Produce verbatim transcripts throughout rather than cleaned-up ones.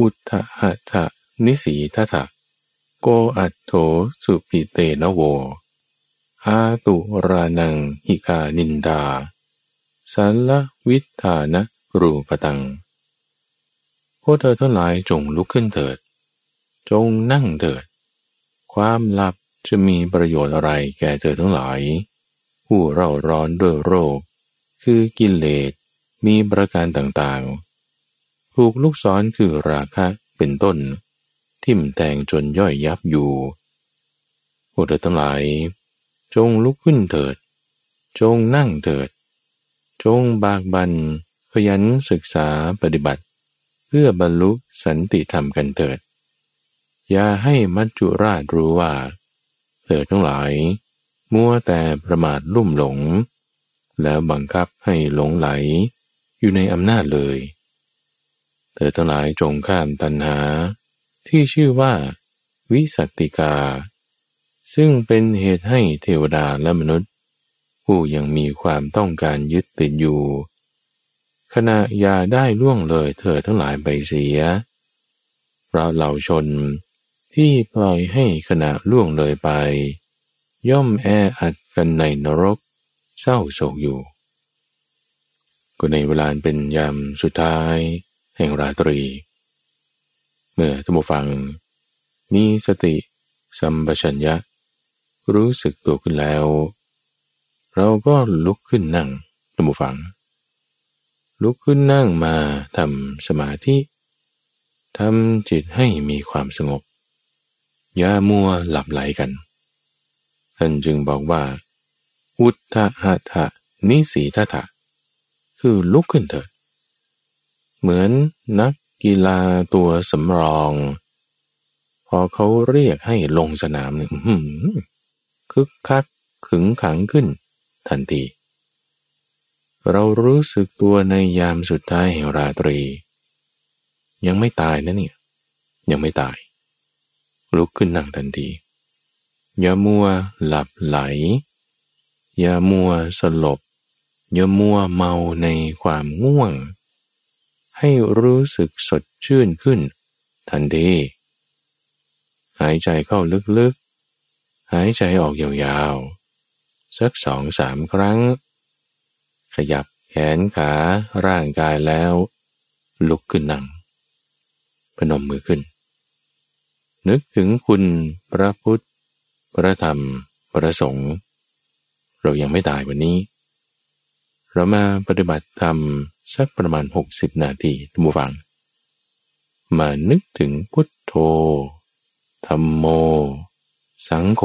อุทธหัตถนิสีทถะโกอัตโถสุปิเตนะโวอาตุรานังหิกานินดาสัลลวิธานะรูปตังพวกเธอทั้งหลายจงลุกขึ้นเถิดจงนั่งเถิดความหลับจะมีประโยชน์อะไรแก่เธอทั้งหลายผู้เร่าร้อนด้วยโรคคือกิเลสมีประการต่างๆถูกลูกศรคือราคะเป็นต้นทิ่มแทงจนย่อยยับอยู่พวกเธอทั้งหลายจงลุกขึ้นเถิดจงนั่งเถิดจงบากบั่นขยันศึกษาปฏิบัติเพื่อบรรลุสันติธรรมกันเถิดอย่าให้มัจจุราชรู้ว่าเธอทั้งหลายมัวแต่ประมาทลุ่มหลงแล้วบังคับให้หลงไหลอยู่ในอำนาจเลยเธอทั้งหลายจงข้ามตัณหาที่ชื่อว่าวิสัตติกาซึ่งเป็นเหตุให้เทวดาและมนุษย์ผู้ยังมีความต้องการยึดติดอยู่ขณะอย่าได้ล่วงเลยเธอทั้งหลายไปเสียเพราะเหล่าชนที่ปล่อยให้ขณะล่วงเลยไปย่อมแออัดกันในนรกเศร้าโศกอยู่ก็ในเวลาเป็นยามสุดท้ายแห่งราตรีเมื่อท่านผู้ฟังมีสติสัมปชัญญะรู้สึกตัวขึ้นแล้วเราก็ลุกขึ้นนั่งท่านผู้ฟังลุกขึ้นนั่งมาทำสมาธิทำจิตให้มีความสงบอย่ามัวหลับไหลกันท่านจึงบอกว่าอุทธหัตถนิสีทถะคือลุกขึ้นเถิดเหมือนนักกีฬาตัวสำรองพอเขาเรียกให้ลงสนามเนี่ยคึกคักขึงขังขึ้นทันทีเรารู้สึกตัวในยามสุดท้ายแห่งราตรียังไม่ตายนะเนี่ยยังไม่ตายลุกขึ้นนั่งทันทีอย่ามัวหลับไหลอย่ามัวสลบอย่ามัวเมาในความง่วงให้รู้สึกสดชื่นขึ้นทันทีหายใจเข้าลึกๆหายใจออกยาวๆสักสองสามครั้งขยับแขนขาร่างกายแล้วลุกขึ้นนั่งพนมมือขึ้นนึกถึงคุณพระพุทธพระธรรมพระสงฆ์เรายังไม่ตายวันนี้เรามาปฏิบัติธรรมสักประมาณหกสิบนาทีท่านผู้ฟังมานึกถึงพุทโธธัมโมสังโฆ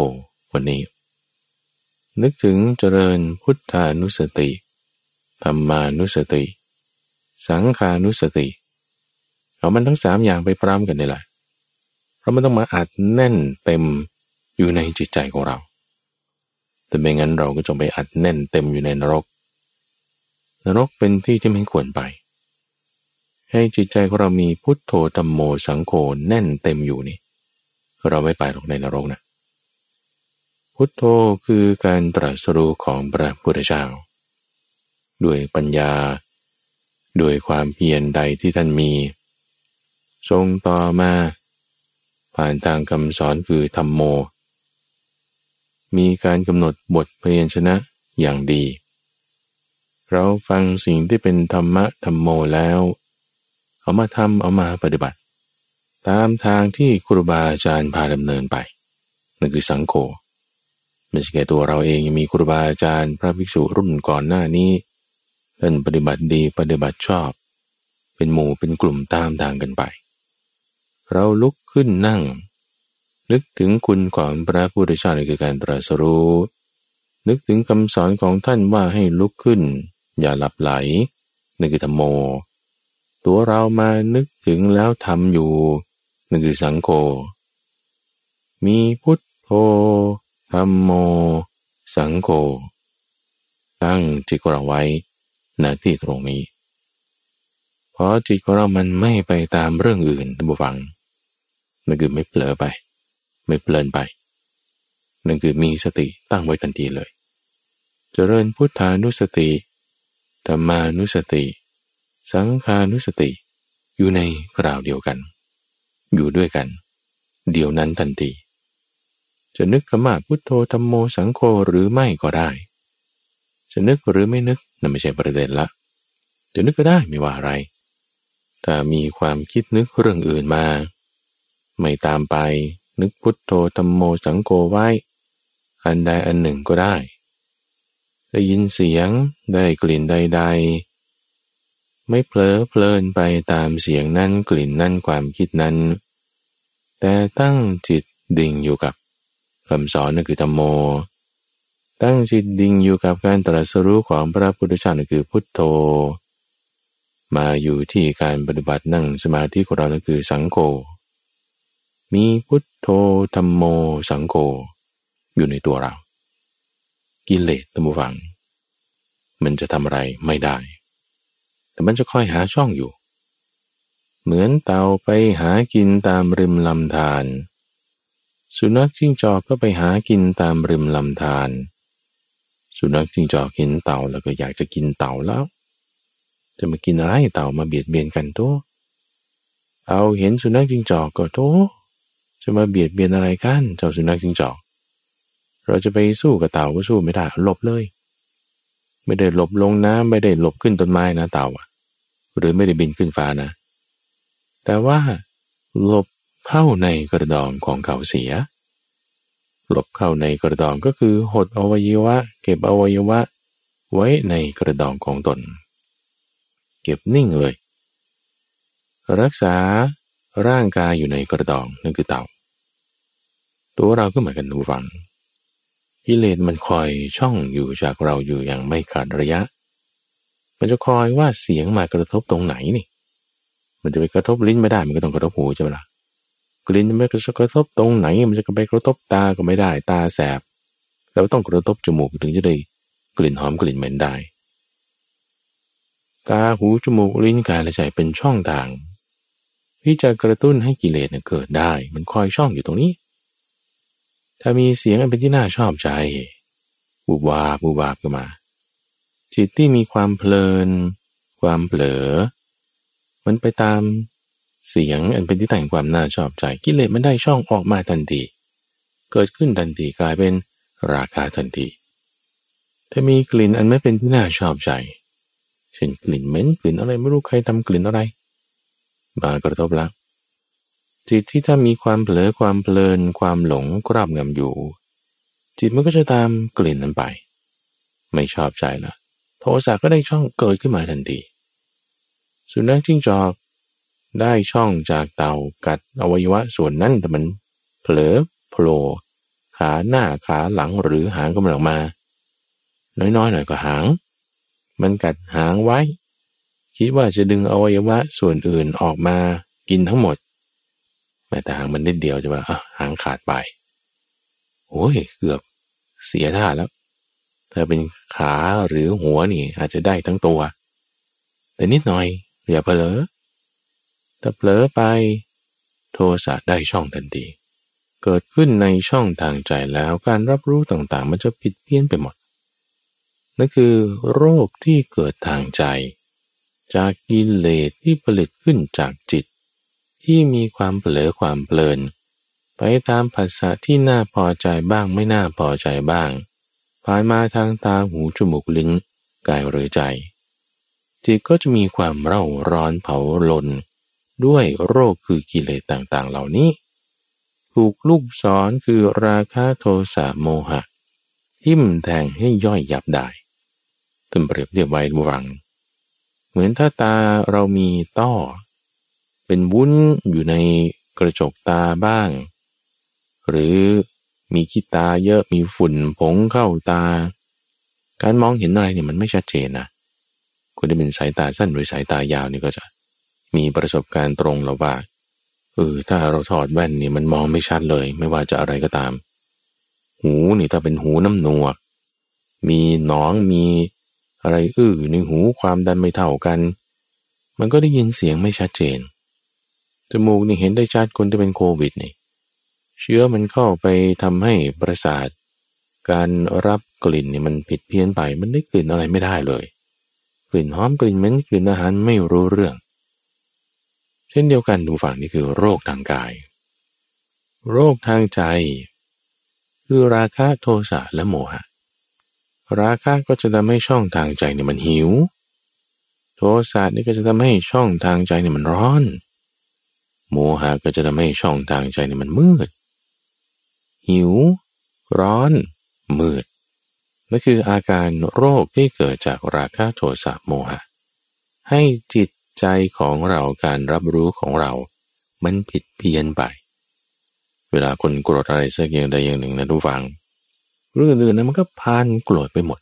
วันนี้นึกถึงเจริญพุทธานุสติธัมมานุสติสังขานุสติเอามันทั้งสามอย่างไปพร้อมกันนี่แหละเพราะมันต้องมาอัดแน่นเต็มอยู่ในจิตใจของเราแต่ไม่งั้นเราก็จงไปอัดแน่นเต็มอยู่ในนรกนรกเป็นที่ที่ไม่ควรไปให้จิตใจของเรามีพุทโธธัมโมสังโฆแน่นเต็มอยู่นี่เราไม่ไปหรอกในนรกนะพุทโธคือการตรัสรู้ของพระพุทธเจ้าด้วยปัญญาด้วยความเพียรใดที่ท่านมีทรงต่อมาผ่านทางคำสอนคือธัมโมมีการกำหนดบทพยัญชนะอย่างดีเราฟังสิ่งที่เป็นธรรมะธัมโมแล้วเอามาทำเอามาปฏิบัติตามทางที่ครูบาอาจารย์พาดำเนินไปนั่นคือสังโฆไม่ใช่แค่ตัวเราเองยังมีครูบาอาจารย์พระภิกษุรุ่นก่อนหน้านี้ท่านปฏิบัติดีปฏิบัติชอบเป็นหมู่เป็นกลุ่มตามทางกันไปเราลุกขึ้นนั่งนึกถึงคุณของพระพุทธเจ้าในการตรัสรู้นึกถึงคำสอนของท่านว่าให้ลุกขึ้นอย่าหลับไหลนั่นคือธัมโมตัวเรามานึกถึงแล้วทำอยู่นั่นคือสังโฆมีพุทโธธัมโมสังโฆตั้งจิตของเราไว้หน้าที่ตรงนี้เพราะจิตของเรามันไม่ไปตามเรื่องอื่นท่านผู้ฟังนั่นคือไม่เผลอไปไม่เพลินไปนั่นคือมีสติตั้งไว้ทันทีเลยเจริญพุทธานุสติธัมมานุสติสังฆานุสติอยู่ในคราวเดียวกัน อยู่ด้วยกันเดี๋ยวนั้นทันทีจะนึกคำว่าพุทโธธัมโมสังโฆหรือไม่ก็ได้จะนึกหรือไม่นึกนั่นไม่ใช่ประเด็นละจะนึกก็ได้ไม่ว่าอะไรถ้ามีความคิดนึกเรื่องอื่นมาไม่ตามไปนึกพุทโธธัมโมสังโฆไว้อันใดอันหนึ่งก็ได้ได้ยินเสียงได้กลิ่นใดๆไม่เผลอเพลินไปตามเสียงนั้นกลิ่นนั้นความคิดนั้นแต่ตั้งจิตดิ่งอยู่กับคำสอนนั่นคือธัมโมตั้งจิตดิ่งอยู่กับการตรัสรู้ของพระพุทธเจ้านั่นคือพุทโธมาอยู่ที่การปฏิบัตินั่งสมาธิของเรานั่นคือสังโฆมีพุทโธธัมโมสังโฆอยู่ในตัวเรากิเลสตะมูฟังมันจะทำอะไรไม่ได้แต่มันจะคอยหาช่องอยู่เหมือนเต่าไปหากินตามริมลำธารสุนัขจิ้งจอกก็ไปหากินตามริมลำธารสุนัขจิ้งจอกเห็นเต่าแล้วก็อยากจะกินเต่าแล้วจะมากินอะไรเต่ามาเบียดเบียนกันตัวเอาเห็นสุนัขจิ้งจอกก็โตจะมาเบียดเบียนอะไรกันเจ้าสุนัขจิ้งจอกเราจะไปสู้กับเต่าก็สู้ไม่ได้หลบเลยไม่ได้หลบลงน้ำไม่ได้หลบขึ้นต้นไม้นะเต่าหรือไม่ได้บินขึ้นฟ้านะแต่ว่าหลบเข้าในกระดองของเขาเสียหลบเข้าในกระดองก็คือหดอวัยวะเก็บอวัยวะไว้ในกระดองของตนเก็บนิ่งเลยรักษาร่างกายอยู่ในกระดองนั่นคือเต่าตัวเราก็เหมือนกันทุกฝั่งกิเลสมันคอยช่องอยู่จากเราอยู่อย่างไม่ขาดระยะมันจะคอยว่าเสียงมากระทบตรงไหนนี่มันจะไปกระทบลิ้นไม่ได้มันก็ต้องกระทบหูใช่ไหมล่ะกลิ่นมันจะกระทบตรงไหนมันจะไปกระทบตาก็ไม่ได้ตาแสบแล้วต้องกระทบจมูกถึงจะได้กลิ่นหอมกลิ่นเหม็นได้ตาหูจมูกลิ้นกายและใจเป็นช่องทางที่จะกระตุ้นให้กิเลสเกิดได้มันคอยช่องอยู่ตรงนี้ถ้ามีเสียงอันเป็นที่น่าชอบใจบูบาบูบาบก็มาจิตที่มีความเพลินความเผลอมันไปตามเสียงอันเป็นที่แต่งความน่าชอบใจกิเลสมันได้ช่องออกมาทันทีเกิดขึ้นทันทีกลายเป็นราคะทันทีถ้ามีกลิ่นอันไม่เป็นที่น่าชอบใจเช่นกลิ่นเหม็นกลิ่นอะไรไม่รู้ใครทำกลิ่นอะไรมากระทบแล้วจิตที่ถ้ามีความเผลอความเพลินความหลงครอบงำอยู่จิตมันก็จะตามกลิ่นนั้นไปไม่ชอบใจละโทสะก็ได้ช่องเกิดขึ้นมาทันทีสุนัขจิ้งจอกได้ช่องจากเต่ากัดอวัยวะส่วนนั้นแต่มันเผลอโผล่ขาหน้าขาหลังหรือหางก็มันออกมาน้อยๆ ห, หน่อยก็หางมันกัดหางไว้คิดว่าจะดึงอวัยวะส่วนอื่นออกมากินทั้งหมดแต่หางมันนิดเดียวจะมาหางขาดไปโอ้ยเกือบเสียท่าแล้วถ้าเป็นขาหรือหัวนี่อาจจะได้ทั้งตัวแต่นิดหน่อยอย่าเผลอถ้าเผลอไปโทสะได้ช่องทันทีเกิดขึ้นในช่องทางใจแล้วการรับรู้ต่างๆมันจะผิดเพี้ยนไปหมดนั่นคือโรคที่เกิดทางใจจากกิเลสที่ผลิตขึ้นจากจิตที่มีความเผลอความเพลินไปตามภาษาที่น่าพอใจบ้างไม่น่าพอใจบ้างผ่านมาทางตาหูจมูกลิ้นกายหรือใจจิตก็จะมีความเร่าร้อนเผาลนด้วยโรคคือกิเลสต่างๆเหล่านี้ถูกลูกศรคือราคะโทสะโมหะทิ่มแทงให้ย่อยยับได้ถึงเปรียบเทียบไว้บางเหมือนถ้าตาเรามีต้อเป็นวุ้นอยู่ในกระจกตาบ้างหรือมีขี้ตาเยอะมีฝุ่นผงเข้าตาการมองเห็นอะไรเนี่ยมันไม่ชัดเจนนะคนที่เป็นสายตาสั้นหรือสายตายาวนี่ก็จะมีประสบการณ์ตรงแล้วว่าเออถ้าเราถอดแว่นนี่มันมองไม่ชัดเลยไม่ว่าจะอะไรก็ตามหูนี่ถ้าเป็นหูน้ำหนวกมีหนองมีอะไรอื้ออยู่ในหูความดันไม่เท่ากันมันก็ได้ยินเสียงไม่ชัดเจนจมูกนี่เห็นได้ชัดคนที่เป็นโควิดนี่เชื้อมันเข้าไปทำให้ประสาทการรับกลิ่นนี่มันผิดเพี้ยนไปมันได้กลิ่นอะไรไม่ได้เลยกลิ่นหอมกลิ่นเหม็นกลิ่นอาหารไม่รู้เรื่อง ช่นเดียวกันดูฝั่งนี้คือโรคทางกายโรคทางใจคือราคะโทสะและโมหะราคะก็จะทำให้ช่องทางใจเนี่ยมันหิวโทสะนี่ก็จะทำให้ช่องทางใจเนี่ยมันร้อนโมหะก็จะทำให้ช่องทางใจเนี่ยมันมืดหิวร้อนมืดนั่นคืออาการโรคที่เกิดจากราคะโทสะโมหะให้จิตใจของเราการรับรู้ของเรามันผิดเพี้ยนไปเวลาคนโกรธอะไรสักอย่างใดอย่างหนึ่งนะทุกฟังเรื่องอื่นนะมันก็พานโกรธไปหมด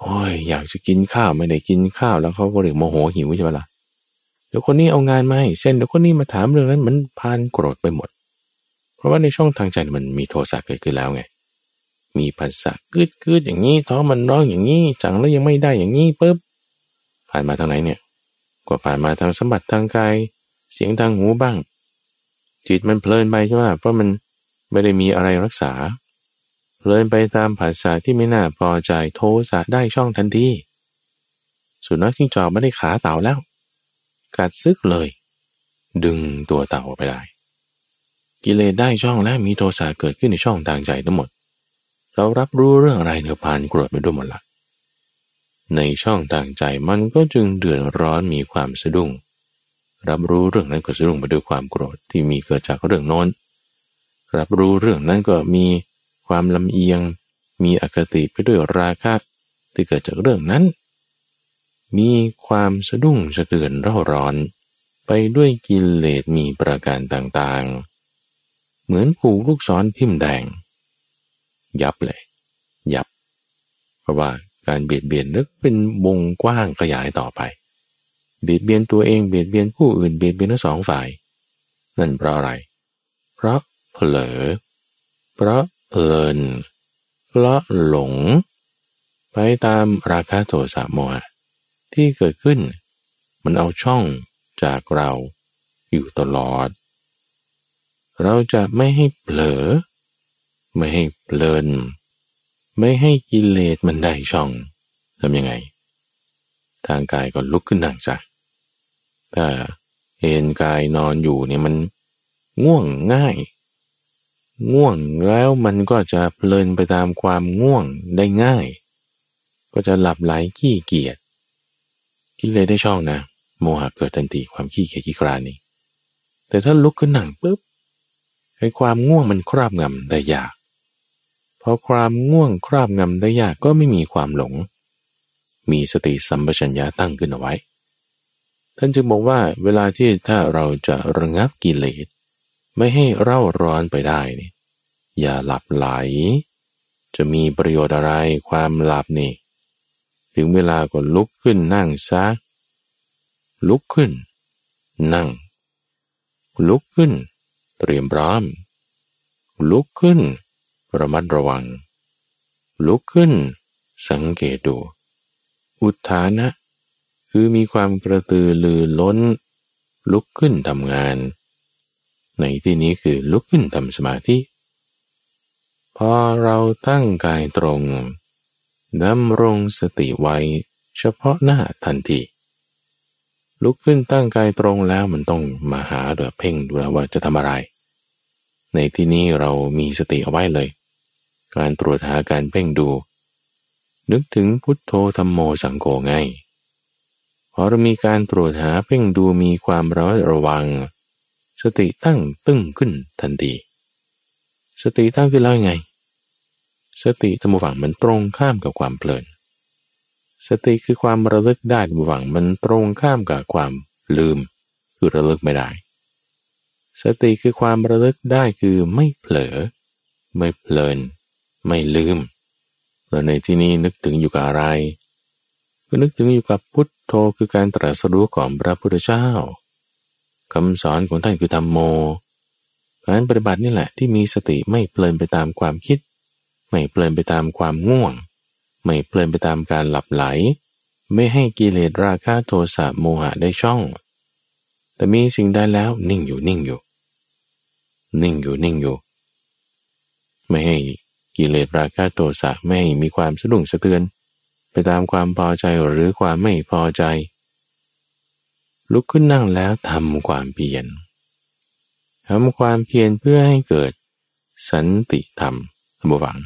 โอ้ยอยากจะกินข้าวไม่ได้กินข้าวแล้วเขาก็เลยโมโหหิวใช่ไหมล่ะเดี๋ยวคนนี้เอางานมาให้เส้นเดี๋ยวคนนี้มาถามเรื่องนั้นมันพานโกรธไปหมดเพราะว่าในช่องทางใจมันมีโทสะเกิดขึ้นแล้วไงมีภาษากึดกึดอย่างนี้ท้องมันร้องอย่างนี้จังแล้วยังไม่ได้อย่างนี้ปุ๊บผ่านมาทางไหนเนี่ยก็ผ่านมาทางสัมผัสทางกายเสียงทางหูบ้างจิตมันเพลินไปใช่ไหมเพราะมันไม่ได้มีอะไรรักษาเพลินไปตามภาษาที่ไม่น่าพอใจโทสะได้ช่องทันทีสุนัขจิ้งจอกไม่ได้ขาเต่าแล้วกัดซึกเลยดึงตัวเต่าไปได้กิเลสได้ช่องและมีโทสะเกิดขึ้นในช่องทางใจทั้งหมดเรารับรู้เรื่องอะไรเนื้อผ่านกรวดไปด้วยหมดละในช่องทางใจมันก็จึงเดือดร้อนมีความสะดุ้งรับรู้เรื่องนั้นก็สะดุ้งไปด้วยความโกรธที่มีเกิดจากเรื่องโน้นรับรู้เรื่องนั้นก็มีความลำเอียงมีอคติไปด้วยราคะที่เกิดจากเรื่องนั้นมีความสะดุ้งสะเทือนเร่าร้อนไปด้วยกิเลสมีประการต่างๆเหมือนผูกลูกศรทิ่มแดงยับเลยยับเพราะว่าการเบียดเบียนนึกเป็นวงกว้างขยายต่อไปเบียดเบียนตัวเองเบียดเบียนผู้อื่นเบียดเบียนทั้งสองฝ่ายนั่นเพราะอะไรเพราะเผลอเพราะเพลินเพราะหลงไปตามราคะโทสะโมหะที่เกิดขึ้นมันเอาช่องจากเราอยู่ตลอดเราจะไม่ให้เผลอไม่ให้เพลินไม่ให้กิเลสมันได้ช่องทำยังไงทางกายก็ลุกขึ้นนั่งซะถ้าเอนกายนอนอยู่เนี่ยมันง่วงง่ายง่วงแล้วมันก็จะเพลินไปตามความง่วงได้ง่ายก็จะหลับไหลขี้เกียจกิเลสได้ช่องนะโมหะเกิดทันทีความขี้เกียจขี้คร้านนี่แต่ถ้าลุกขึ้นนั่งปุ๊บไอ้ความง่วงมันครอบงำได้ยากพอความง่วงครอบงำได้ยากก็ไม่มีความหลงมีสติสัมปชัญญะตั้งขึ้นเอาไว้ท่านจึงบอกว่าเวลาที่ถ้าเราจะระงับกิเลสไม่ให้เร่าร้อนไปได้นี่อย่าหลับไหลจะมีประโยชน์อะไรความหลับนี่ถึงเวลาก็ลุกขึ้นนั่งซะลุกขึ้นนั่งลุกขึ้นเตรียมพร้อมลุกขึ้นระมัดระวังลุกขึ้นสังเกตดูอุทธานะคือมีความกระตือรือร้นลุกขึ้นทำงานในที่นี้คือลุกขึ้นทำสมาธิพอเราตั้งกายตรงดำรงสติไว้เฉพาะหน้าทันทีลุกขึ้นตั้งกายตรงแล้วมันต้องมาหาเดือเพ่งดูแล้วว่าจะทำอะไรในที่นี้เรามีสติเอาไว้เลยการตรวจหาการเพ่งดูนึกถึงพุทโธธัมโมสังโฆไงพอเรามีการตรวจหาเพ่งดูมีความระมัดระวังสติตั้งตึ้งขึ้นทันทีสติตั้งขึ้นแล้วไงสติธรรมวังมันตรงข้ามกับความเพลินสติคือความระลึกได้ธรรมวังมันตรงข้ามกับความลืมคือระลึกไม่ได้สติคือความระลึกได้คือไม่เผลอไม่เพลินไม่ลืมแล้วในที่นี้นึกถึงอยู่กับอะไรก็นึกถึงอยู่กับพุทโธคือการตรัสรู้ของพระพุทธเจ้าคำสอนของท่านคือธัมโมการปฏิบัตินี่แหละที่มีสติไม่เพลินไปตามความคิดไม่เพลินไปตามความง่วงไม่เพลินไปตามการหลับไหลไม่ให้กิเลสราคะโทสะโมหะได้ช่องแต่มีสิ่งใดแล้วนิ่งอยู่นิ่งอยู่นิ่งอยู่นิ่งอยู่ไม่ให้กิเลสราคะโทสะไม่ให้มีความสะดุ้งสะเทือนไปตามความพอใจหรือความไม่พอใจ ลุกขึ้นนั่งแล้วทำความเพียรทำความเพียรเพื่อให้เกิดสันติธรรมท่านผู้ฟัง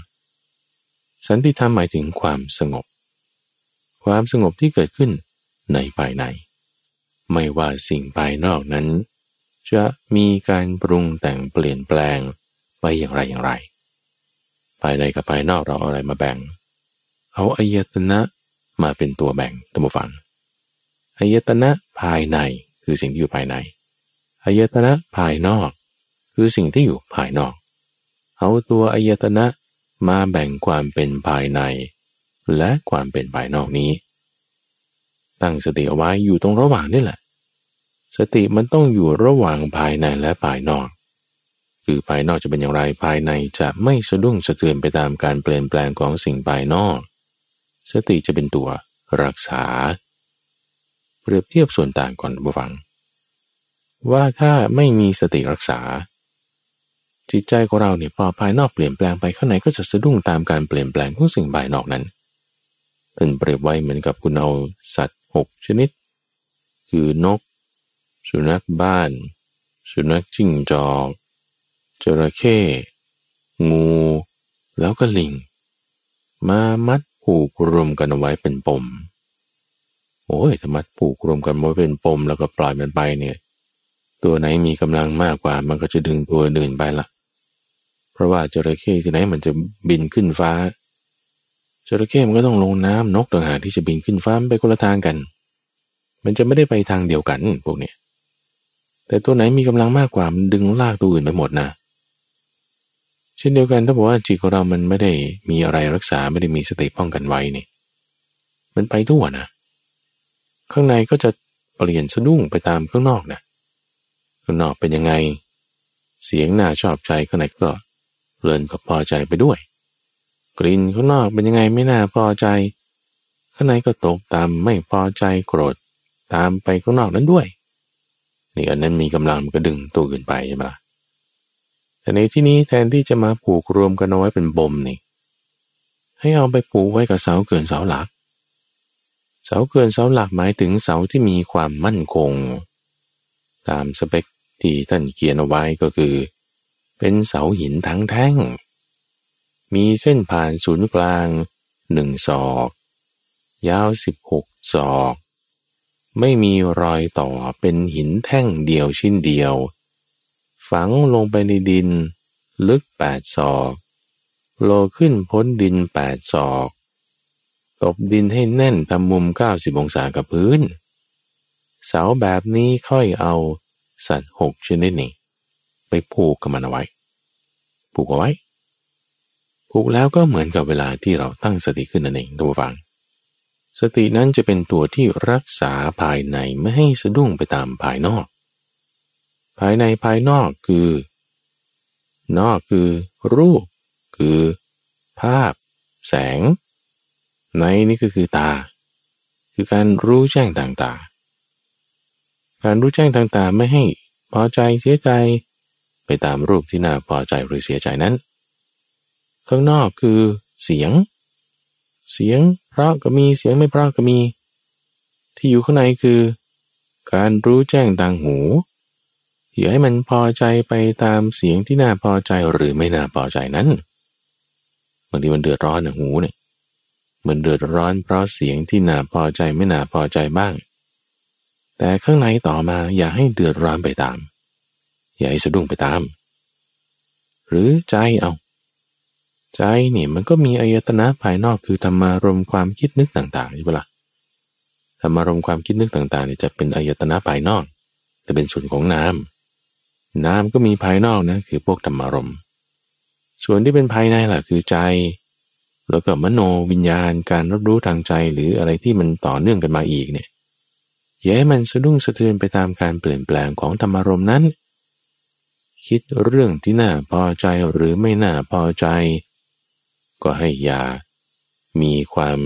สันติธรรมหมายถึงความสงบความสงบที่เกิดขึ้นในภายในไม่ว่าสิ่งภายนอกนั้นจะมีการปรุงแต่งเปลี่ยนแปลงไปอย่างไรอย่างไรภายในกับภายนอกเราเอาอะไรมาแบ่งเอาอายตนะมาเป็นตัวแบ่งท่านผู้ฟังอายตนะภายในคือสิ่งที่อยู่ภายในอายตนะภายนอกคือสิ่งที่อยู่ภายนอกเอาตัวอายตนะมาแบ่งความเป็นภายในและความเป็นภายนอกนี้ตั้งสติเอาไว้อยู่ตรงระหว่างนี่แหละสติมันต้องอยู่ระหว่างภายในและภายนอกคือภายนอกจะเป็นอย่างไรภายในจะไม่สะดุ้งสะเทือนไปตามการเปลี่ยนแปลงของสิ่งภายนอกสติจะเป็นตัวรักษาเปรียบเทียบส่วนต่างก่อนผู้ฟังว่าถ้าไม่มีสติรักษาจิตใจของเราเนี่ยพอภายนอกเปลี่ยนแปลงไปข้างในก็จะสะดุ้งตามการเปลี่ยนแปลงของสิ่งภายนอกนั้นท่านเปรียบไว้เหมือนกับคุณเอาสัตว์หกชนิดคือนกสุนัขบ้านสุนัขจิ้งจอกจระเข้งูแล้วก็ลิงมามัดผูกรวมกันเอาไว้เป็นปมโอ้ยถ้ามัดผูกรวมกันไว้เป็นปมแล้วก็ปล่อยมันไปเนี่ยตัวไหนมีกำลังมากกว่ามันก็จะดึงตัวอื่นไปละเพราะว่าจระเข้ที่ไหนมันจะบินขึ้นฟ้าจระเข้มันก็ต้องลงน้ำนกต่างหากที่จะบินขึ้นฟ้าไปคนละทางกันมันจะไม่ได้ไปทางเดียวกันพวกเนี้ยแต่ตัวไหนมีกำลังมากกว่ามันดึงลากตัวอื่นไปหมดนะเช่นเดียวกันถ้าบอกว่าจิตของเรามันไม่ได้มีอะไรรักษาไม่ได้มีสติป้องกันไว้นี่มันไปทั่วนะข้างในก็จะเปลี่ยนสะดุ้งไปตามข้างนอกนะข้างนอกเป็นยังไงเสียงน่าชอบใจข้างในก็เพลินกับพอใจไปด้วยกลิ่นข้างนอกเป็นยังไงไม่น่าพอใจข้างในก็ตกตามไม่พอใจโกรธตามไปข้างนอกนั้นด้วยนี่อันนั้นมีกำลังมันก็ดึงตัวอื่นไปใช่ไหมล่ะแต่ในที่นี้แทนที่จะมาผูกรวมกันเอาไว้เป็นบ่มนี่ให้เอาไปผูกไว้กับเสาเกินเสาหลักเสาเกินเสาหลักหมายถึงเสาที่มีความมั่นคงตามสเปคที่ท่านเขียนเอาไว้ก็คือเป็นเสาหินทั้งแท่งมีเส้นผ่านศูนย์กลางหนึ่งศอกยาวสิบหกศอกไม่มีรอยต่อเป็นหินแท่งเดียวชิ้นเดียวฝังลงไปในดินลึกแปดศอกโผล่ขึ้นพ้นดินแปดศอกตบดินให้แน่นทำมุมเก้าสิบองศากับพื้นเสาแบบนี้ค่อยเอาสัตว์หกชนิดนี้ไปผูกกับมันเอาไว้ผูกเอาไว้ผูกแล้วก็เหมือนกับเวลาที่เราตั้งสติขึ้นนั่นเองดูฟังสตินั้นจะเป็นตัวที่รักษาภายในไม่ให้สะดุ้งไปตามภายนอกภายในภายนอกคือนอกคือรูปคือภาพแสงในนี่ก็คือตาคือการรู้แจ้งต่างๆการรู้แจ้งต่างๆไม่ให้พอใจเสียใจไปตามรูปที่น่าพอใจหรือเสียใจนั้นข้างนอกคือเสียงเสียงเพราะก็มีเสียงไม่เพราะก็มีที่อยู่ข้างในคือการรู้แจ้งทางหูอย่าให้มันพอใจไปตามเสียงที่น่าพอใจหรือไม่น่าพอใจนั้นบางทีมันเดือดร้อนนะหูเนี่ยมันเดือดร้อนเพราะเสียงที่น่าพอใจไม่น่าพอใจบ้างแต่ข้างในต่อมาอย่าให้เดือดร้อนไปตามอย่าให้สะดุ้งไปตามหรือใจเอาใจนี่มันก็มีอายตนะภายนอกคือธรรมารมณ์ความคิดนึกต่างๆใช่ปะล่ะธรรมารมณ์ความคิดนึกต่างๆเนี่ยจะเป็นอายตนะภายนอกแต่เป็นส่วนของนามนามก็มีภายนอกนะคือพวกธรรมารมณ์ส่วนที่เป็นภายในล่ะคือใจแล้วก็มโนวิญญาณการรับรู้ทางใจหรืออะไรที่มันต่อเนื่องกันมาอีกเนี่ยอย่าให้มันสะดุ้งสะเทือนไปตามการเปลี่ยนแปลงของธรรมารมณ์นั้นคิดเรื่องที่น่าพอใจหรือไม่น่าพอใจก็ให้อย่ามีความ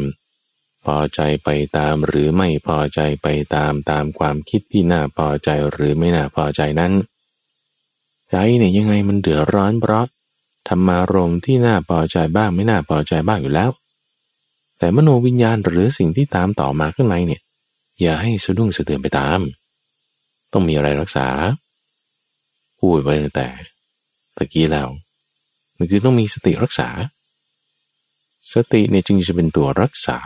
พอใจไปตามหรือไม่พอใจไปตามตามความคิดที่น่าพอใจหรือไม่น่าพอใจนั้นใจเนี่ยยังไงมันเดือดร้อนเพราะธรรมารมณ์ที่น่าพอใจบ้างไม่น่าพอใจบ้างอยู่แล้วแต่มโนวิญญาณหรือสิ่งที่ตามต่อมาข้างในเนี่ยอย่าให้สะดุ้งสะเทือนไปตาม ต้องมีอะไรรักษาพูดไว้แต่ตะกี้แล้วมันคือต้องมีสติรักษาสติเนี่ยจึงจะเป็นตัวรักษา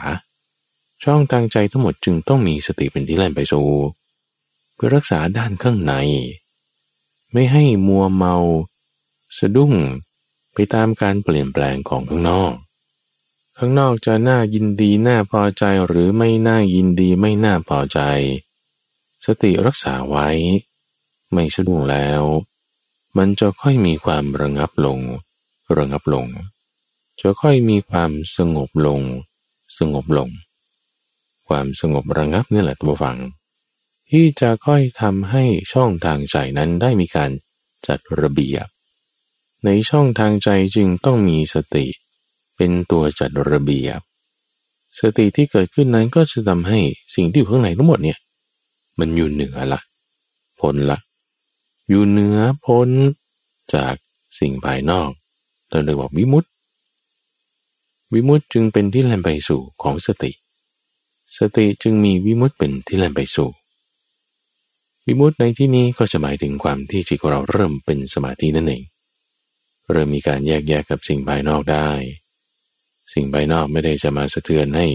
ช่องทางใจทั้งหมดจึงต้องมีสติเป็นที่แล่นไปสู่เพื่อรักษาด้านข้างในไม่ให้มัวเมาสะดุ้งไปตามการเปลี่ยนแปลงของข้างนอกข้างนอกจะน่ายินดีน่าพอใจหรือไม่น่ายินดีไม่น่าพอใจสติรักษาไว้ไม่สะดุ้งแล้วมันจะค่อยมีความระงับลงระงับลงจะค่อยมีความสงบลงสงบลงความสงบระงับนี่แหละตัวฟังที่จะค่อยทำให้ช่องทางใจนั้นได้มีการจัดระเบียบในช่องทางใจจึงต้องมีสติเป็นตัวจัดระเบียบสติที่เกิดขึ้นนั้นก็จะทำให้สิ่งที่อยู่ข้างในทั้งหมดเนี่ยมันอยู่เหนือละพ้นละอยู่เหนือพ้นจากสิ่งภายนอกเราเรียกว่าวิมุตติวิมุตติจึงเป็นที่แล่นไปสู่ของสติสติจึงมีวิมุตติเป็นที่แล่นไปสู่วิมุตติในที่นี้ก็จะหมายถึงความที่จิตของเราเริ่มเป็นสมาธินั่นเองเริ่มมีการแยกแยะ ก, กับสิ่งภายนอกได้สิ่งภายนอกไม่ได้จะมาสะเทือนให้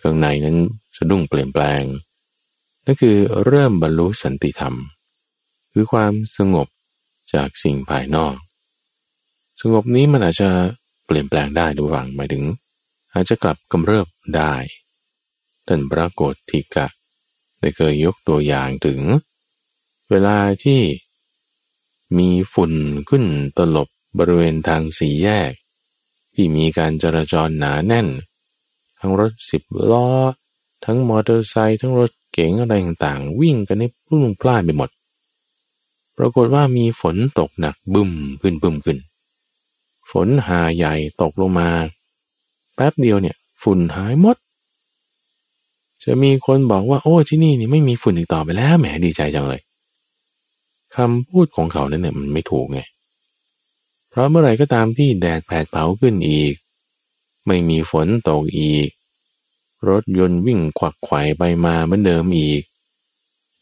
ข้างในนั้นสะดุ้งเปลี่ยนแปลงนั่นคือเริ่มบรรลุสันติธรรมคือความสงบจากสิ่งภายนอกสงบนี้มันอาจจะเปลี่ยนแปลงได้ด้วยหวังหมายถึงอาจจะกลับกำเริบได้ท่านพระโกฏิกะได้เคยยกตัวอย่างถึงเวลาที่มีฝุ่นขึ้นตลบบริเวณทางสี่แยกที่มีการจราจรหนาแน่นทั้งรถสิบล้อทั้งมอเตอร์ไซค์ทั้งรถเก๋งอะไรต่างๆวิ่งกันให้พลุ่งพล่านไปหมดปรากฏว่ามีฝนตกหนักบึ้มขึ้นบึ้มขึ้นฝนหาใหญ่ตกลงมาแป๊บเดียวเนี่ยฝุ่นหายหมดจะมีคนบอกว่าโอ้ที่นี่นี่ไม่มีฝุ่นอีกต่อไปแล้วแหมดีใจจังเลยคำพูดของเขานั้นเนี่ยมันไม่ถูกไงเพราะเมื่อไหร่ก็ตามที่แดดแผดเผาขึ้นอีกไม่มีฝนตกอีกรถยนต์วิ่งขวักไขว่ไปมาเหมือนเดิมอีก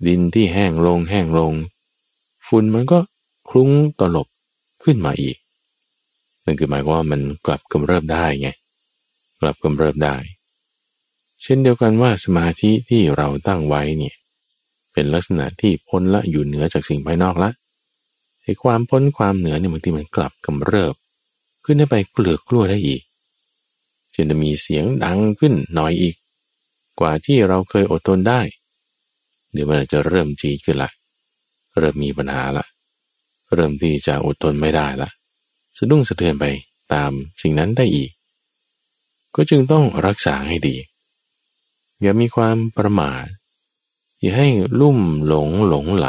ดินที่แห้งลงแห้งลงฝุ่นมันก็คลุ้งตลบขึ้นมาอีกนั่นคือหมายความว่ามันกลับกำเริบได้ไงกลับกำเริบได้เช่นเดียวกันว่าสมาธิที่เราตั้งไว้เนี่ยเป็นลักษณะที่พ้นละอยู่เหนือจากสิ่งภายนอกละไอ้ความพ้นความเหนือเนี่ยบางทีมันกลับกำเริบขึ้นได้ไปเกลือกลัวได้อีกจนจะมีเสียงดังขึ้นหน่อยอีกกว่าที่เราเคยอดทนได้เดี๋ยวมันจะเริ่มจีขึ้นละเริ่มมีปัญหาละเริ่มที่จะอดทนไม่ได้ละสะดุ้งสะเทือนไปตามสิ่งนั้นได้อีกก็จึงต้องรักษาให้ดีอย่ามีความประมาทอย่าให้ลุ่มหลงหลงไหล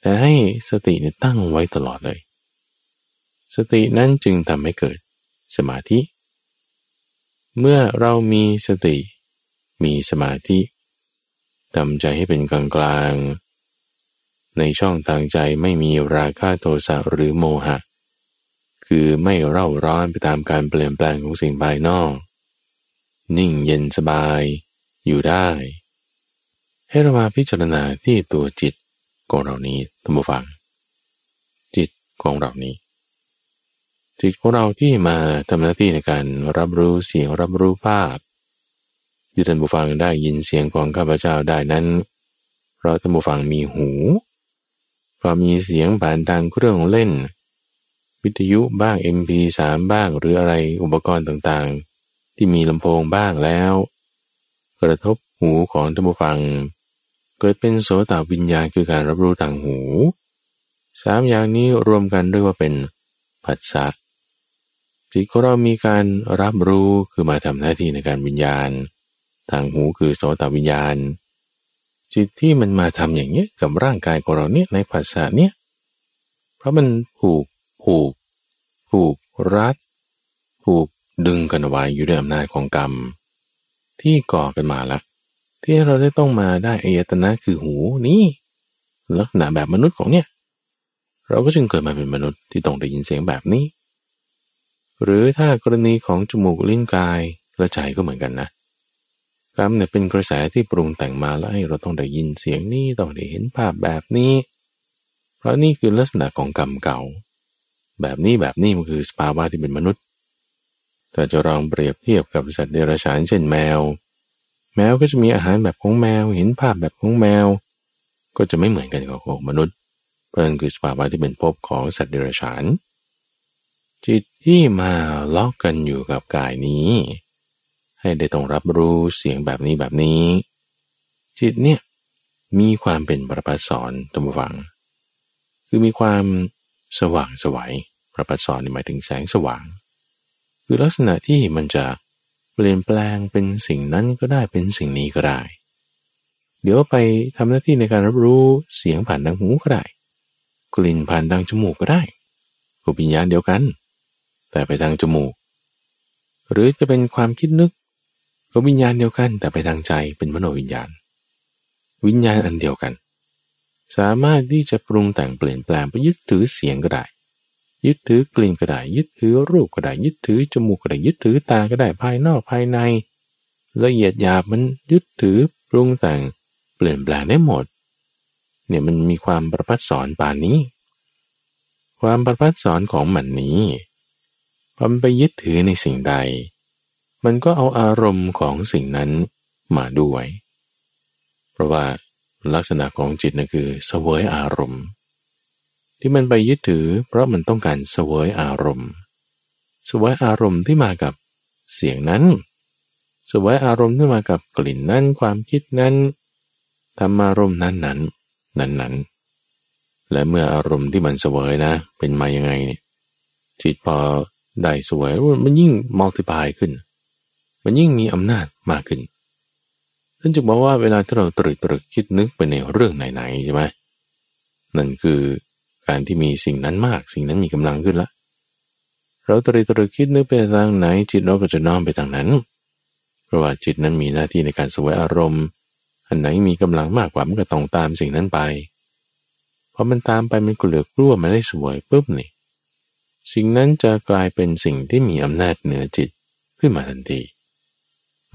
แต่ให้สติเนี่ยตั้งไว้ตลอดเลยสตินั้นจึงทำให้เกิดสมาธิเมื่อเรามีสติมีสมาธิทำใจให้เป็นกลางกลางในช่องทางใจไม่มีราคะโทสะหรือโมหะคือไม่เร่าร้อนไปตามการเปลี่ยนแปลงของสิ่งภายนอกนิ่งเย็นสบายอยู่ได้ให้เรามาพิจารณาที่ตัวจิตของเรานี้ท่านผู้ฟังจิตของเรานี้จิตของเราที่มาทำหน้าที่ในการรับรู้เสียงรับรู้ภาพที่ท่านผู้ฟังได้ยินเสียงของข้าพเจ้าได้นั้นเพราะท่านผู้ฟังมีหูเพราะมีเสียงผ่านทางเครื่องเล่นวิทยุบ้าง เอ็ม พี สาม บ้างหรืออะไรอุปกรณ์ต่างๆที่มีลำโพงบ้างแล้วกระทบหูของท่านผู้ฟังเกิดเป็นโสตวิญญาณคือการรับรู้ทางหูสามอย่างนี้รวมกันเรียกว่าเป็นผัสสะจิตของเรามีการรับรู้คือมาทำหน้าที่ในการวิญญาณทางหูคือโสตวิญญาณจิตที่มันมาทำอย่างนี้กับร่างกายของเราเนี่ยในผัสสะเนี่ยเพราะมันผูกผูกผูกรัดผูกดึงกันไว้อยู่ด้วยอำนาจของกรรมที่ก่อกันมาละที่เราได้ต้องมาได้อายตนะคือหูนี่ลักษณะแบบมนุษย์ของเนี่ยเราก็จึงเกิดมาเป็นมนุษย์ที่ต้องได้ยินเสียงแบบนี้หรือถ้ากรณีของจมูกลิ้นกายและใจก็เหมือนกันนะ กรรมเนี่ยเป็นกระแสที่ปรุงแต่งมาแล้วให้เราต้องได้ยินเสียงนี้ต้องได้เห็นภาพแบบนี้เพราะนี่คือลักษณะของกรรมเก่าแบบนี้แบบนี้มันคือสภาวะที่เป็นมนุษย์ถ้าจะลองเปรียบเทียบกับสัตว์เดรัจฉานเช่นแมวแมวก็จะมีอาหารแบบของแมวเห็นภาพแบบของแมวก็จะไม่เหมือนกันกับของมนุษย์เพราะนั่นคือสภาวะที่เป็นภพของสัตว์เดรัจฉานจิตที่มาล็อกกันอยู่กับกายนี้ให้ได้ต้องรับรู้เสียงแบบนี้แบบนี้จิตเนี่ยมีความเป็นประภัสสรธรรมวังคือมีความสว่างสวัยประภัสสรหมายถึงแสงสว่างคือลักษณะที่มันจะเปลี่ยนแปลงเป็นสิ่งนั้นก็ได้เป็นสิ่งนี้ก็ได้เดี๋ยวไปทำหน้าที่ในการรับรู้เสียงผ่านทางหูก็ได้กลิ่นผ่านทางจมูกก็ได้ก็วิญญาณเดียวกันแต่ไปทางจมูกหรือจะเป็นความคิดนึกก็วิญญาณเดียวกันแต่ไปทางใจเป็นมโนวิญญาณวิญญาณอันเดียวกันสามารถที่จะปรุงแต่งเปลี่ยนแปลงไปยึดถือเสียงก็ได้ยึดถือกลิ่นก็ได้ยึดถือรูปก็ได้ยึดถือจมูกก็ได้ยึดถือตาก็ได้ภายนอกภายในละเอียดหยาบมันยึดถือปรุงแต่งเปลี่ยนแปลงได้หมดเนี่ยมันมีความประภัสสรป่านนี้ความประภัสสรของมันนี้พอมันไปยึดถือในสิ่งใดมันก็เอาอารมณ์ของสิ่งนั้นมาด้วยเพราะว่าลักษณะของจิตนั่นคือเสวยอารมณ์ที่มันไปยึดถือเพราะมันต้องการเสวยอารมณ์เสวยอารมณ์ที่มากับเสียงนั้นเสวยอารมณ์ที่มากับกลิ่นนั้นความคิดนั้นธรรมารมณ์นั้นนั้นนั้นนั้นและเมื่ออารมณ์ที่มันเสวยนะเป็นมายังไงเนี่ยจิตพอได้เสวยมันยิ่งมัลติพลายขึ้นมันยิ่งมีอำนาจมากขึ้นท่านจึงบอกว่าเวลาที่เราตรึกตรึกคิดนึกไปในเรื่องไหนๆใช่ไหมนั่นคือการที่มีสิ่งนั้นมากสิ่งนั้นมีกำลังขึ้นละเราตรึกตรึกคิดนึกไปทางไหนจิตเราก็จะน้อมไปทางนั้นเพราะว่าจิตนั้นมีหน้าที่ในการเสวยอารมณ์อันไหนมีกำลังมากกว่ามันก็ต้องตามสิ่งนั้นไปพอมันตามไปมันก็เหลือกลัวมันได้เสวยปุ๊บนี่สิ่งนั้นจะกลายเป็นสิ่งที่มีอำนาจเหนือจิตขึ้นมาทันที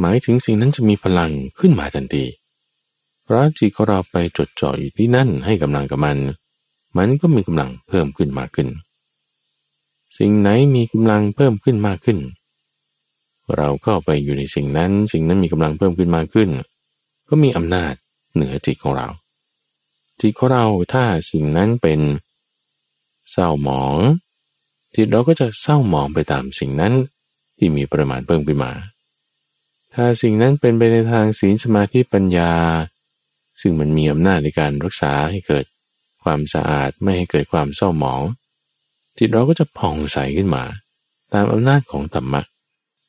หมายถึงสิ่งนั้นจะมีพลังขึ้นมาทันทีเพราะจิตของเราไปจดจ่ออยู่ที่นั่นให้กำลังกับมันมันก็มีกำลังเพิ่มขึ้นมากขึ้นสิ่งไหนมีกำลังเพิ่มขึ้นมากขึ้นเราเข้าไปอยู่ในสิ่งนั้นสิ่งนั้นมีกำลังเพิ่มขึ้นมากขึ้นก็มีอำนาจเหนือจิตของเราจิตของเราถ้าสิ่งนั้นเป็นเศร้าหมองจิตเราก็จะเศร้าหมองไปตามสิ่งนั้นที่มีปริมาณเพิ่มขึ้นมาถ้าสิ่งนั้นเป็นไปในทางศีลสมาธิปัญญาซึ่งมันมีอำนาจในการรักษาให้เกิดความสะอาดไม่ให้เกิดความเศร้าหมองจิตเราก็จะผ่องใสขึ้นมาตามอำนาจของธรรมะ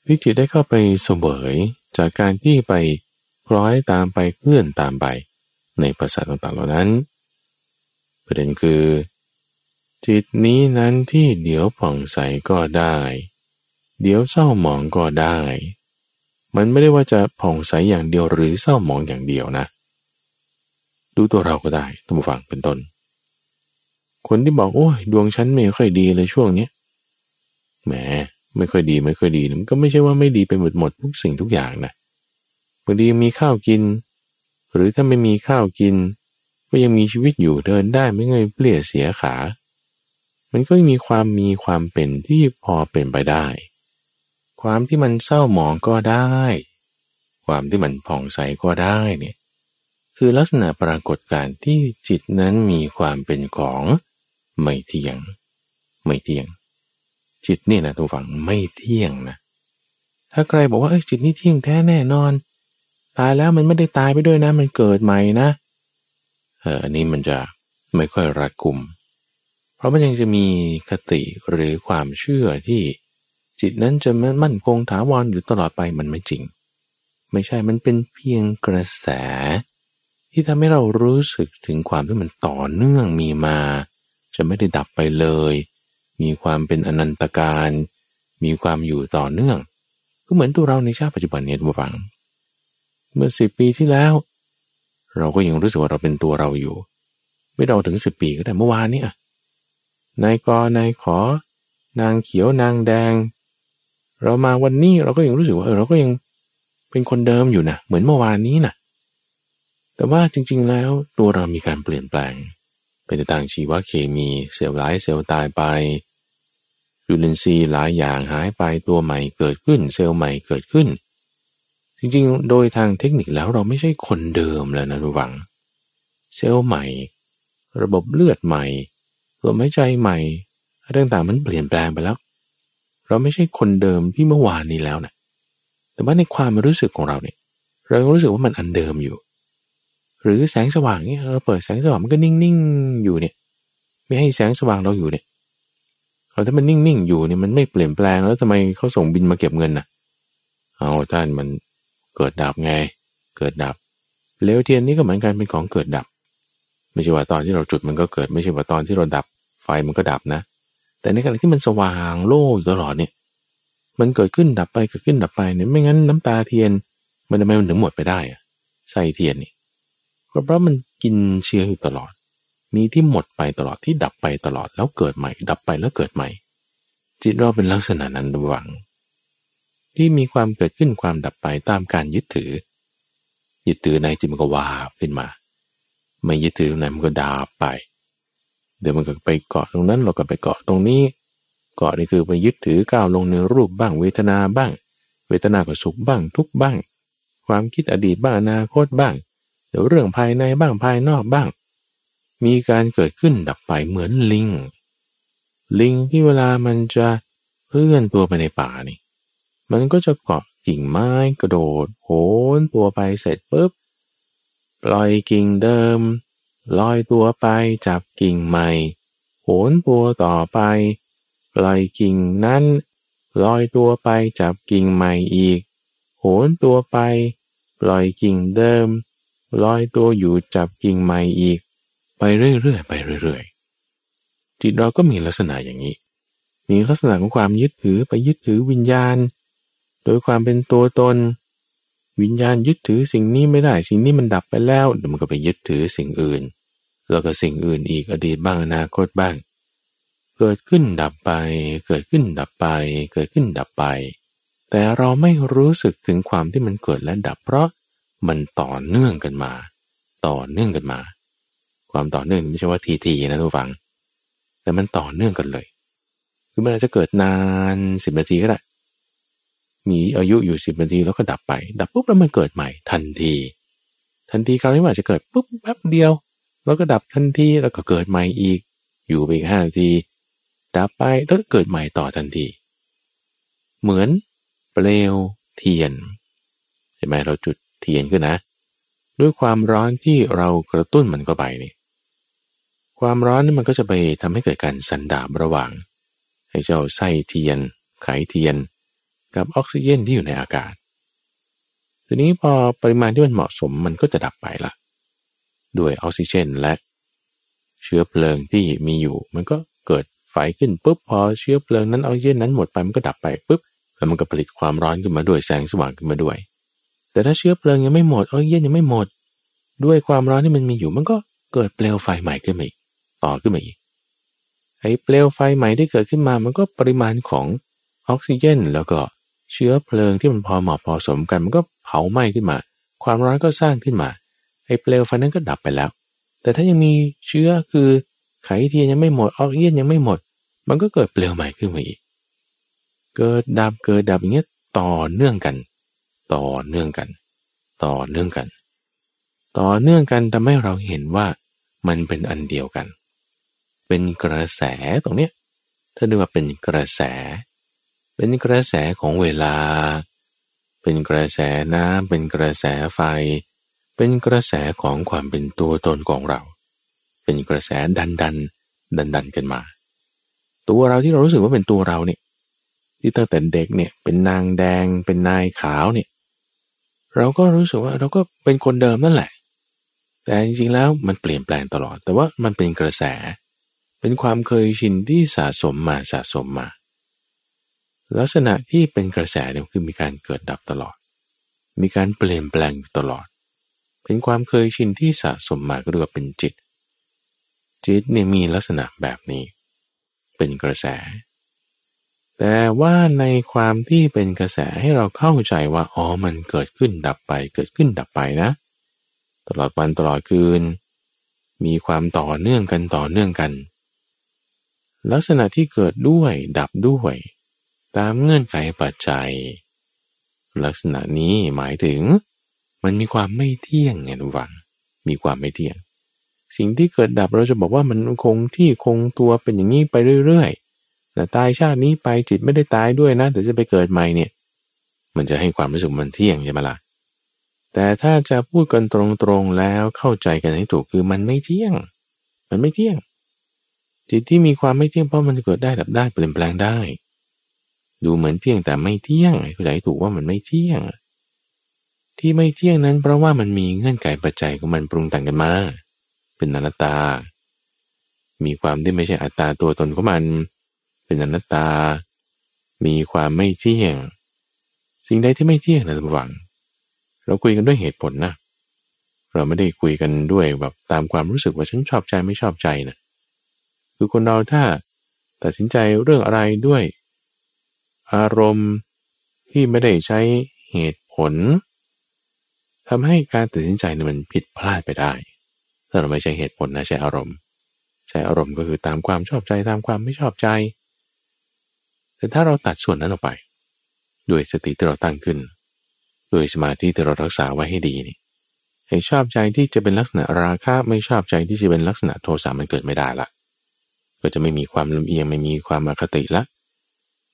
ที่จิตได้เข้าไปเสวยจากการที่ไปคล้อยตามไปเคลื่อนตามไปในภาษาต่างๆเหล่านั้นประเด็นคือจิตนี้นั้นที่เดี๋ยวผ่องใสก็ได้เดี๋ยวเศร้าหมองก็ได้มันไม่ได้ว่าจะผ่องใสอย่างเดียวหรือเศร้าหมองอย่างเดียวนะดูตัวเราก็ได้ท่านผู้ฟังเป็นต้นคนที่บอกโอ้ยดวงฉันไม่ค่อยดีเลยช่วงนี้แหมไม่ค่อยดีไม่ค่อยดีมันก็ไม่ใช่ว่าไม่ดีไปหมดหมดทุกสิ่งทุกอย่างนะบางทีมีข้าวกินหรือถ้าไม่มีข้าวกินก็ยังมีชีวิตอยู่เดินได้ไม่เคยเปลี่ยเสียขามันก็มีความมีความเป็นที่พอเป็นไปได้ความที่มันเศร้าหมองก็ได้ความที่มันผ่องใสก็ได้เนี่ยคือลักษณะปรากฏการณ์ที่จิตนั้นมีความเป็นของไม่เที่ยงไม่เที่ยงจิตนี่นะทุกฝั่งไม่เที่ยงนะถ้าใครบอกว่าเอ้ยจิตนี่เที่ยงแท้แน่นอนตายแล้วมันไม่ได้ตายไปด้วยนะมันเกิดใหม่นะเอออันนี้มันจะไม่ค่อยรัดกุมเพราะมันยังจะมีคติหรือความเชื่อที่จิตนั้นจะมั่นคงถาวรอยู่ตลอดไปมันไม่จริงไม่ใช่มันเป็นเพียงกระแสที่ทำให้เรารู้สึกถึงความที่มันต่อเนื่องมีมาจะไม่ได้ดับไปเลยมีความเป็นอนันตการมีความอยู่ต่อเนื่องก็เหมือนตัวเราในชาติปัจจุบันนี้ทุกฝั่งเมื่อสิบปีที่แล้วเราก็ยังรู้สึกว่าเราเป็นตัวเราอยู่ไม่ต้องถึงสิบปีก็ได้เมื่อวานนี้อะนายกนายขอนางเขียวนางแดงเรามาวันนี้เราก็ยังรู้สึกว่าเออเราก็ยัง เป็นคนเดิมอยู่นะเหมือนเมื่อวานนี้นะแต่ว่าจริงๆแล้วตัวเรามีการเปลี่ยนแปลงไปในทางชีวเคมีเซลล์หลายเซลล์ตายไปจุลินทรีย์หลายอย่างหายไปตัวใหม่เกิดขึ้นเซลล์ใหม่เกิดขึ้นจริงๆโดยทางเทคนิคแล้วเราไม่ใช่คนเดิมแล้วนะทุกฝั่งเซลล์ใหม่ระบบเลือดใหม่ลมหายใจใหม่เรื่องต่างมันเปลี่ยนแปลงไปแล้วเราไม่ใช่คนเดิมที่เมื่อวานนี้แล้วนะแต่ว่าในความรู้สึกของเราเนี่ยเรารู้สึกว่ามันอันเดิมอยู่หรือแสงสว่างเนี่ยเราเปิดแสงสว่างมันก็นิ่งๆอยู่เนี่ยไม่ให้แสงสว่างเราอยู่เนี่ยเอาถ้ามันนิ่งๆอยู่เนี่ยมันไม่เปลี่ยนแปลงแล้วทำไมเขาส่งบินมาเก็บเงินน่ะเอาท่านมันเกิดดับไงเกิดดับแล้วเทียนนี่ก็เหมือนกันเป็นของเกิดดับไม่ใช่ว่าตอนที่เราจุดมันก็เกิดไม่ใช่ว่าตอนที่เราดับไฟมันก็ดับนะแต่ในขณะที่มันสว่างโล่อยู่ตลอดเนี่ยมันเกิดขึ้นดับไปเกิดขึ้นดับไปเนี่ยไม่งั้นน้ำตาเทียนมันทำไมมันถึงหมดไปได้อะใส่เทียนนี่ก็เพราะมันกินเชื้ออยู่ตลอดมีที่หมดไปตลอดที่ดับไปตลอดแล้วเกิดใหม่ดับไปแล้วเกิดใหม่จิตเราเป็นลักษณะนั้นระวังที่มีความเกิดขึ้นความดับไปตามการยึดถือยึดถือในจิตมันก็วาบขึ้นมาไม่ยึดถือไหนมันก็ดับไปเดี๋ยวมันก็ไปเกาะตรงนั้นเราก็ไปเกาะตรงนี้เกาะนี่คือไปยึดถือก้าวลงในรูปบ้างเวทนาบ้างเวทนาก็สุขบ้างทุกข์บ้างความคิดอดีตบ้างอนาคตบ้างเดี๋ยวเรื่องภายในบ้างภายนอกบ้างมีการเกิดขึ้นดับไปเหมือนลิงลิงที่เวลามันจะเคลื่อนตัวไปในป่านี่มันก็จะเกาะกิ่งไม้กระโดดโหนตัวไปเสร็จปุ๊บปล่อยกิ่งเดิมลอยตัวไปจับกิ่งใหม่โหนตัวต่อไปปล่อยกิ่งนั้นลอยตัวไปจับกิ่งใหม่อีกโหนตัวไปปล่อยกิ่งเดิมลอยตัวอยู่จับกิ่งใหม่อีกไปเรื่อยๆไปเรื่อยๆจิตเราก็มีลักษณะอย่างนี้มีลักษณะของความยึดถือไปยึดถือวิญญาณโดยความเป็นตัวตนวิญญาณยึดถือสิ่งนี้ไม่ได้สิ่งนี้มันดับไปแล้วเดี๋ยวมันก็ไปยึดถือสิ่งอื่นแล้วก็สิ่งอื่นอีกอดีตบ้างอนาคตบ้างเกิดขึ้นดับไปเกิดขึ้นดับไปเกิดขึ้นดับไปแต่เราไม่รู้สึกถึงความที่มันเกิดและดับเพราะมันต่อเนื่องกันมาต่อเนื่องกันมาความต่อเนื่องไม่ใช่ว่าทีทีนะทุกฝังแต่มันต่อเนื่องกันเลยคือมันอาจจะเกิดนานสิบนาทีก็ได้มีอายุอยู่สิบนาทีแล้วก็ดับไปดับปุ๊บแล้วมันเกิดใหม่ทันทีทันทีคราวนี้มันอาจจะเกิดปุ๊บแป๊บเดียวแล้วก็ดับทันทีแล้วก็เกิดใหม่อีกอยู่ไปอีกห้านาทีดับไปแล้วเกิดใหม่ต่อทันทีเหมือนเปลวเทียนใช่ไหมเราจุดเทียนขึ้นนะด้วยความร้อนที่เรากระตุ้นมันก็ไปนี่ความร้อนนี่มันก็จะไปทำให้เกิดการสั่นดาบระหว่างไอ้เจ้าไส้เทียนไขเทียนกับออกซิเจนที่อยู่ในอากาศทีนี้พอปริมาณที่มันเหมาะสมมันก็จะดับไปละด้วยออกซิเจนและเชื้อเพลิงที่มีอยู่มันก็เกิดไฟขึ้นปุ๊บพอเชื้อเพลิงนั้นออกซิเจนนั้นหมดไปมันก็ดับไปปุ๊บแล้วมันก็ผลิตความร้อนขึ้นมาด้วยแสงสว่างขึ้นมาด้วยแต่ถ้าเชื้อเพลิงยังไม่หมดออกซิเจนยังไม่หมดด้วยความร้อนที่มันมีอยู่มันก็เกิดเปลวไฟใหม่ขึ้นมาอีกต่อขึ้นมาอีกไอ้เปลวไฟใหม่ที่เกิดขึ้นมามันก็ปริมาณของออกซิเจนแล้วก็เชื้อเพลิงที่มันพอเหมาะพอสมกันมันก็เผาไหม้ขึ้นมาความร้อนก็สร้างขึ้นมาไอ้เปลวไฟนั้นก็ดับไปแล้วแต่ถ้ายังมีเชื้อคือไขเทียนยังไม่หมดออกซิเจนยังไม่หมดมันก็เกิดเปลวใหม่ขึ้นมาอีกเกิดดับเกิดดับอย่างเงี้ยต่อเนื่องกันต่อเนื่องกันต่อเนื่องกันต่อเนื่องกันทำให้เราเห็นว่ามันเป็นอันเดียวกันเป็นกระแสตรงเนี้ยถ้าเรียกว่าเป็นกระแสเป็นกระแสของเวลาเป็นกระแสน้ำเป็นกระแสไฟเป็นกระแสของความเป็นตัวตนของเราเป็นกระแสดันดันดันดันกันมาตัวเราที่เรารู้สึกว่าเป็นตัวเราเนี่ยที่ตั้งแต่เด็กเนี่ยเป็นนางแดงเป็นนายขาวเนี่ยเราก็รู้สึกว่าเราก็เป็นคนเดิมนั่นแหละแต่จริงๆแล้วมันเปลี่ยนแปลงตลอดแต่ว่ามันเป็นกระแสเป็นความเคยชินที่สะสมมาสะสมมาลักษณะที่เป็นกระแสเนี่ยคือมีการเกิดดับตลอดมีการเปลี่ยนแปลงตลอดเป็นความเคยชินที่สะสมมาก็เรียกว่าเป็นจิตจิตเนี่ยมีลักษณะแบบนี้เป็นกระแส แต่ว่าในความที่เป็นกระแสให้เราเข้าใจว่าอ๋อมันเกิดขึ้นดับไปเกิดขึ้นดับไปนะตลอดวันตลอดคืนมีความต่อเนื่องกันต่อเนื่องกันลักษณะที่เกิดด้วยดับด้วยตามเงื่อนไขปัจจัยลักษณะนี้หมายถึงมันมีความไม่เที่ยงไงทุกฝังมีความไม่เที่ยงสิ่งที่เกิดดับเราจะบอกว่ามันคงที่คงตัวเป็นอย่างนี้ไปเรื่อยๆแต่ตายชาตินี้ไปจิตไม่ได้ตายด้วยนะแต่จะไปเกิดใหม่เนี่ยมันจะให้ความรู้สึกมันเที่ยงใช่ไหมล่ะแต่ถ้าจะพูดกันตรงๆแล้วเข้าใจกันให้ถูกคือมันไม่เที่ยงมันไม่เที่ยงจิตที่มีความไม่เที่ยงเพราะมันเกิดได้ดับได้เปลี่ยนแปลงได้ดูเหมือนเที่ยงแต่ไม่เที่ยงเข้าใจถูกว่ามันไม่เที่ยงที่ไม่เที่ยงนั้นเพราะว่ามันมีเงื่อนไขปัจจัยของมันปรุงแต่งกันมาเป็นอนัตตามีความที่ไม่ใช่อัตตาตัวตนของมันเป็นอนัตตามีความไม่เที่ยงสิ่งใดที่ไม่เที่ยงนะทุกฝั่งเราคุยกันด้วยเหตุผลนะเราไม่ได้คุยกันด้วยแบบตามความรู้สึกว่าฉันชอบใจไม่ชอบใจนะคือคนเราถ้าตัดสินใจเรื่องอะไรด้วยอารมณ์ที่ไม่ได้ใช้เหตุผลทำให้การตัดสินใจเนี่ยมันผิดพลาดไปได้ถ้าเราไม่ใช้เหตุผลนะใช้อารมณ์ใช้อารมณ์ก็คือตามความชอบใจตามความไม่ชอบใจแต่ถ้าเราตัดส่วนนั้นออกไปด้วยสติที่เราตั้งขึ้นด้วยสมาธิที่เรารักษาไว้ให้ดีนี่ให้ชอบใจที่จะเป็นลักษณะราคะไม่ชอบใจที่จะเป็นลักษณะโทสะมันเกิดไม่ได้ละก็จะไม่มีความลำเอียงไม่มีความอคติละ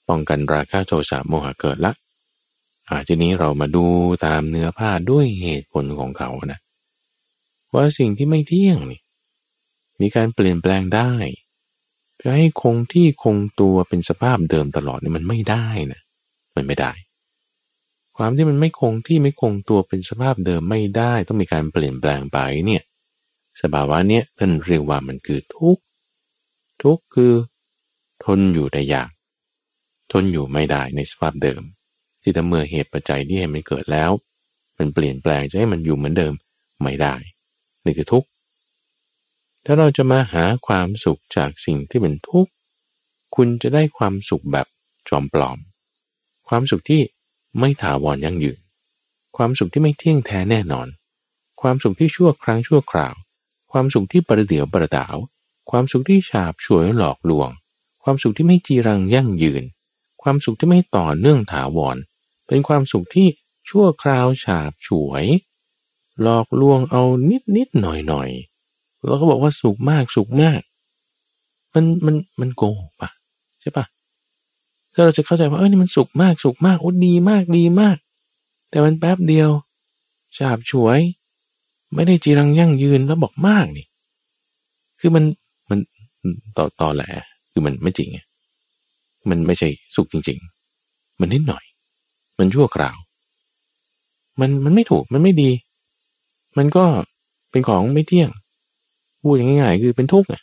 ป้องกันราคะโทสะโมหะเกิดละอ่าทีนี้เรามาดูตามเนื้อผ้าด้วยเหตุผลของเขานะว่าสิ่งที่ไม่เที่ยงนี่มีการเปลี่ยนแปลงได้จะให้คงที่คงตัวเป็นสภาพเดิมตลอดนี่มันไม่ได้นะมันไม่ได้ความที่มันไม่คงที่ไม่คงตัวเป็นสภาพเดิมไม่ได้ต้องมีการเปลี่ยนแปลงไปเนี่ยสภาวะเนี้ยท่านเรียกว่ามันคือทุกข์ทุกข์คือทนอยู่ได้ยากทนอยู่ไม่ได้ในสภาพเดิมที่ถ้าเมื่อเหตุปัจจัยที่ให้มันเกิดแล้วมันเปลี่ยนแปลงจะให้มันอยู่เหมือนเดิมไม่ได้นี่คือทุกข์ถ้าเราจะมาหาความสุขจากสิ่งที่เป็นทุกข์คุณจะได้ความสุขแบบจอมปลอมความสุขที่ไม่ถาวรยั่งยืนความสุขที่ไม่เที่ยงแท้แน่นอนความสุขที่ชั่วครั้งชั่วคราวความสุขที่ประเดี๋ยวประดาวความสุขที่ฉาบฉวยหลอกลวงความสุขที่ไม่จีรังยั่งยืนความสุขที่ไม่ต่อเนื่องถาวรเป็นความสุขที่ชั่วคราวฉาบฉวยหลอกลวงเอานิดนิดหน่อยหน่อยแล้วก็บอกว่าสุขมากสุขมากมันมันมันโกหกปะใช่ปะถ้าเราจะเข้าใจว่าเอ้ยนี่มันสุขมากสุขมากโอ้ดีมากดีมากแต่มันแป๊บเดียวฉาบฉวยไม่ได้จีรังยั่งยืนแล้วบอกมากนี่คือมันมันต่อต่อแหละคือมันไม่จริงมันไม่ใช่สุขจริงๆมันนิดหน่อยมันชั่วคราวมันมันไม่ถูกมันไม่ดีมันก็เป็นของไม่เที่ยงพูดง่ายๆคือเป็นทุกข์ไง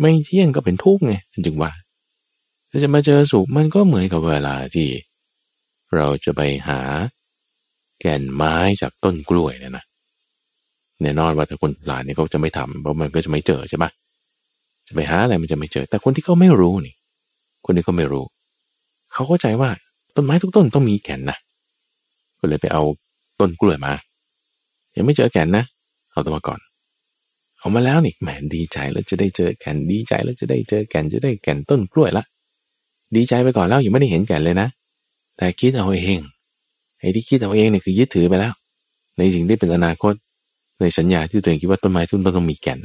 ไม่เที่ยงก็เป็นทุกข์ไงจึงว่าถ้าจะมาเจอสุขมันก็เหมือนกับเวลาที่เราจะไปหาแก่นไม้จากต้นกล้วยเนี่ยนะแน่นอนว่าแต่คนหลานเนี่ยเขาจะไม่ทำเพราะมันก็จะไม่เจอใช่ปะจะไปหาอะไรมันจะไม่เจอแต่คนที่เขาไม่รู้นี่คนที่เขาไม่รู้เขาเข้าใจว่าต้นไม้ทุกต้นต้องมีแก่นนะก็เลยไปเอาต้นกล้วยมายังไม่เจอแก่นนะเอาตัวมาก่อนเอามาแล้วนี่แหมดีใจแล้วจะได้เจอแก่นดีใจแล้วจะได้เจอแก่นจะได้แก่นต้นกล้วยละดีใจไปก่อนแล้วยังไม่ได้เห็นแก่นเลยนะแต่คิดเอาเองไอ้ที่คิดเอาเองเนี่ยคือยึดถือไปแล้วในสิ่งที่เป็นอนาคตในสัญญาที่ตัวเองคิดว่าต้นไม้ทุกต้นต้องมีแก่น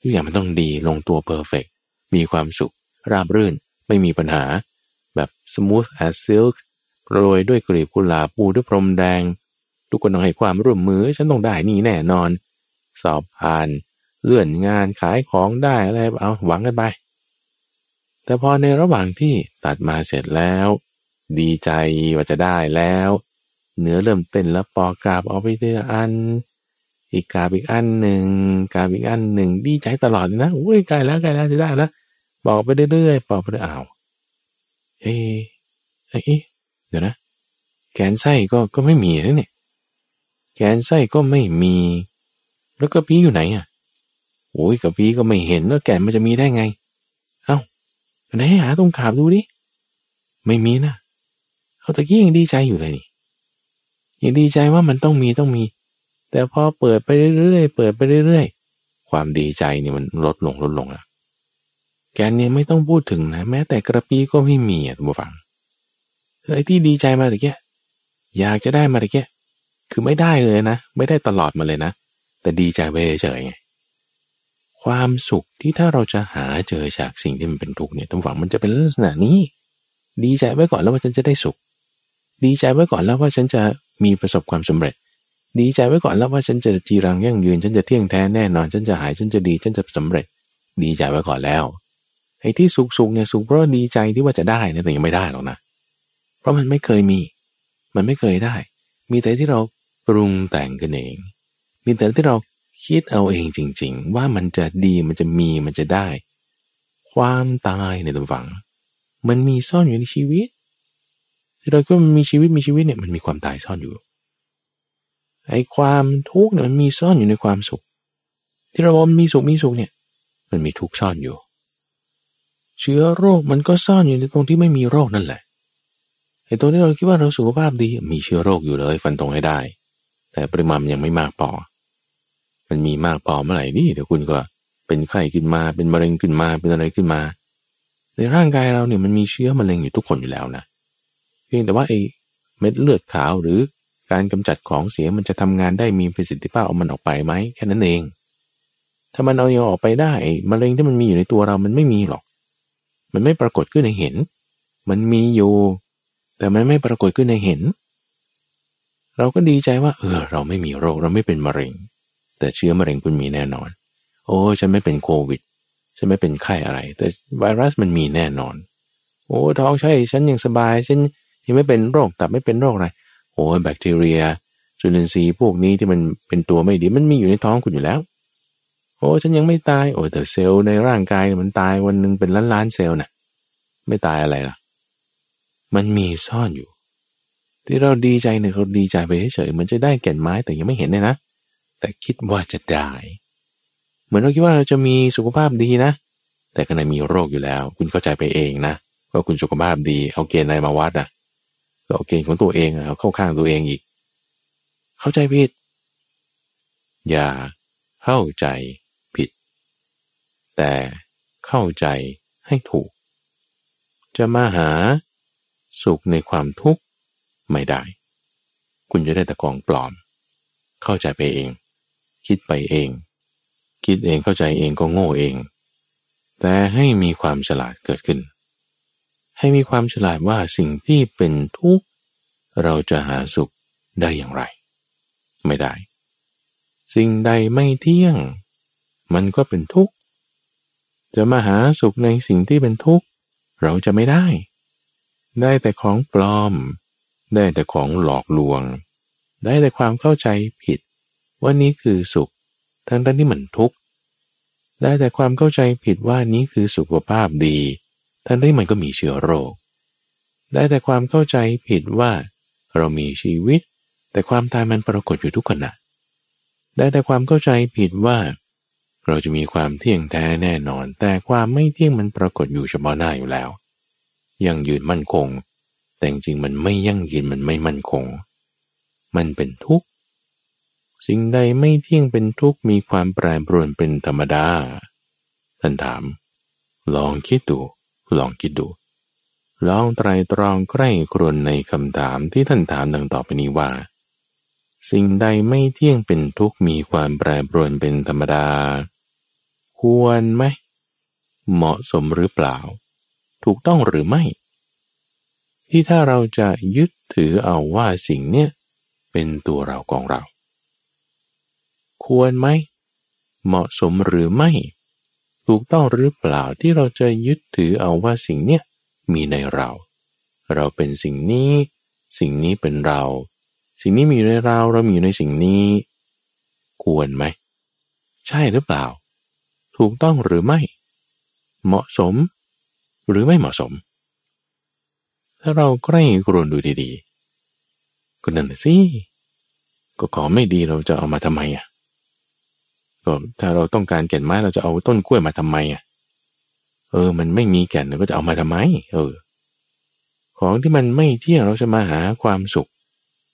ทุกอย่างมันต้องดีลงตัวเพอร์เฟกต์มีความสุขราบรื่นไม่มีปัญหาแบบ smooth as silk โรยด้วยกลีบกุหลาบปูด้วยพรมแดงทุกคนต้องให้ความร่วมมือฉันต้องได้นี่แน่นอนสอบผ่านเลื่อนงานขายของได้อะไรเอาหวังกันไปแต่พอในระหว่างที่ตัดมาเสร็จแล้วดีใจว่าจะได้แล้วเนื้อเริ่มเต้นแล้วปอกกาบเอาไปเดืออันอีกกาบอีกอันหนึ่งกาบอีกอันหนึ่งดีใจตลอดนะอุ้ยใกล้แล้วใกล้แล้วจะได้แล้วบอกไปเรื่อยๆปอกไปเรื่อยอ้าวเฮ้เฮ้เดี๋ยวนะแกนไส้ก็ก็ไม่มีแล้วเนี่ยแกนไส้ก็ไม่มีแล้วกระพี้อยู่ไหนอ่ะโอ้ยกระพี้ก็ไม่เห็นแล้วแกนมันจะมีได้ไงเอ้าไหนหาตรงขาบดูดิ ไม่มีนะเอาตะกี้ยังดีใจอยู่เลยนี่ยังดีใจว่ามันต้องมีต้องมีแต่พอเปิดไปเรื่อยๆเปิดไปเรื่อยๆความดีใจนี่มันลดลงลดลงนะแกเนี่ยไม่ต้องพูดถึงนะแม้แต่กระปี้ก็ไม่มีอ่ะทุกผู้ฟังไอ้ที่ดีใจมาตะกี้อยากจะได้มาตะกี้คือไม่ได้เลยนะไม่ได้ตลอดมาเลยนะแต่ดีใจไปเฉยๆความสุขที่ถ้าเราจะหาเจอจากสิ่งที่มันเป็นทุกข์เนี่ยทุกฝังมันจะเป็นลักษณะนี้ดีใจไว้ก่อนแล้วว่าฉันจะได้สุขดีใจไว้ก่อนแล้วว่าฉันจะมีประสบความสำเร็จดีใจไว้ก่อนแล้วว่าฉันจะจีรังยั่งยืนฉันจะเที่ยงแท้แน่นอนฉันจะหายฉันจะดีฉันจะสำเร็จดีใจไว้ก่อนแล้วไอ้ที่สุขๆเนี่ยสุขเพราะดีใจที่ว่าจะได้นะแต่ยังไม่ได้หรอกนะเพราะมันไม่เคยมีมันไม่เคยได้มีแต่ที่เราปรุงแต่งกันเองมีแต่ที่เราคิดเอาเองจริงๆว่ามันจะดีมันจะมีมันจะได้ความตายในตัวฝังมันมีซ่อนอยู่ในชีวิตที่เราคิดว่ามันมีชีวิตมีชีวิตเนี่ยมันมีความตายซ่อนอยู่ไอ้ความทุกข์เนี่ยมันมีซ่อนอยู่ในความสุขที่เราบอกมีสุขมีสุขเนี่ยมันมีทุกข์ซ่อนอยู่เชื้อโรคมันก็ซ่อนอยู่ในตรงที่ไม่มีโรคนั่นแหละไอ้ตรงที่เราคิดว่าเราสุขภาพดีมีเชื้อโรคอยู่เลยฟันตรงให้ได้แต่ปริมาณยังไม่มากพอมันมีมากพอเมื่อไหร่นี่เดี๋ยวคุณก็เป็นไข้ขึ้นมาเป็นมะเร็งขึ้นมาเป็นอะไรขึ้นมาในร่างกายเราเนี่ยมันมีเชื้อมะเร็งอยู่ทุกคนอยู่แล้วนะเพียงแต่ว่าไอ้เม็ดเลือดขาวหรือการกำจัดของเสียมันจะทำงานได้มีประสิทธิภาพเอามันออกไปไหมแค่นั้นเองถ้ามันเอาออกไปได้มะเร็งที่มันมีอยู่ในตัวเรามันไม่มีหรอกมันไม่ปรากฏขึ้นให้เห็นมันมีอยู่แต่มันไม่ปรากฏขึ้นให้เห็นเราก็ดีใจว่าเออเราไม่มีโรคเราไม่เป็นมะเร็งแต่เชื้อมะเร็งคุณมีแน่นอนโอ้ฉันไม่เป็นโควิดฉันไม่เป็นไข้อะไรแต่ไวรัสมันมีแน่นอนโอ้ท้องใช่ฉันยังสบายฉันยังไม่เป็นโรคตับไม่เป็นโรคอะไรโอ้แบคทีเรียจุลินทรีย์พวกนี้ที่มันเป็นตัวไม่ดีมันมีอยู่ในท้องคุณอยู่แล้วโอ้ฉันยังไม่ตายโอ้แต่เซลล์ในร่างกายมันตายวันนึงเป็นล้านล้านเซลล์น่ะไม่ตายอะไรล่ะมันมีซ่อนอยู่ที่เราดีใจเนี่ยเราดีใจไปเฉยๆเหมือนจะได้แก่นไม้แต่ยังไม่เห็นเลยนะแต่คิดว่าจะได้เหมือนเราคิดว่าเราจะมีสุขภาพดีนะแต่ข้างในมีโรคอยู่แล้วคุณเข้าใจไปเองนะว่าคุณสุขภาพดีเอาเกณฑ์อะไรมาวัดอ่ะก็เอาเกณฑ์ของตัวเองเอาเข้าข้างตัวเองอีกเข้าใจผิดอย่าเข้าใจผิดแต่เข้าใจให้ถูกจะมาหาสุขในความทุกข์ไม่ได้คุณจะได้แต่กองปลอมเข้าใจไปเองคิดไปเองคิดเองเข้าใจเองก็โง่เองแต่ให้มีความฉลาดเกิดขึ้นให้มีความฉลาดว่าสิ่งที่เป็นทุกข์เราจะหาสุขได้อย่างไรไม่ได้สิ่งใดไม่เที่ยงมันก็เป็นทุกข์จะมาหาสุขในสิ่งที่เป็นทุกข์เราจะไม่ได้ได้แต่ของปลอมได้แต่ของหลอกลวงได้แต่ความเข้าใจผิดว่านี้คือสุขทั้งๆ ที่มันทุกข์ได้แต่ความเข้าใจผิดว่านี้คือสุขภาพดีทั้งๆ ที่มันก็มีเชื้อโรคได้แต่ความเข้าใจผิดว่าเรามีชีวิตแต่ความตายมันปรากฏอยู่ทุกขณะได้แต่ความเข้าใจผิดว่าเราจะมีความเที่ยงแท้แน่นอนแต่ความไม่เที่ยงมันปรากฏอยู่เฉพาะหน้าอยู่แล้วยั่งยืนมั่นคงแต่จริงมันไม่ยั่งยืนมันไม่มั่นคงมันเป็นทุกข์สิ่งใดไม่เที่ยงเป็นทุกข์มีความแปรปรวนเป็นธรรมดาท่านถามลองคิดดูลองคิดดูลองไตร่ตรองใคร่ครวญในคำถามที่ท่านถามดังต่อไปนี้ว่าสิ่งใดไม่เที่ยงเป็นทุกข์มีความแปรปรวนเป็นธรรมดาควรไหมเหมาะสมหรือเปล่าถูกต้องหรือไม่ที่ถ้าเราจะยึดถือเอาว่าสิ่งเนี้ยเป็นตัวเราของเราควรไหมเหมาะสมหรือไม่ถูกต้องหรือเปล่าที่เราจะยึดถือเอาว่าสิ่งเนี้ยมีในเราเราเป็นสิ่งนี้สิ่งนี้เป็นเราสิ่งนี้มีอยู่ในเราเรามีอยู่ในสิ่งนี้ควรไหมใช่หรือเปล่าถูกต้องหรือไม่เหมาะสมหรือไม่เหมาะสมถ้าเราใกล้กรุนดูดีๆก็นั่นน่ะสิก็ขอไม่ดีเราจะเอามาทำไมอ่ะก็ถ้าเราต้องการแก่นไม้เราจะเอาต้นกล้วยมาทำไมอ่ะเออมันไม่มีแก่นเราก็จะเอามาทำไมเออข ของที่มันไม่เที่ยงเราจะมาหาความสุข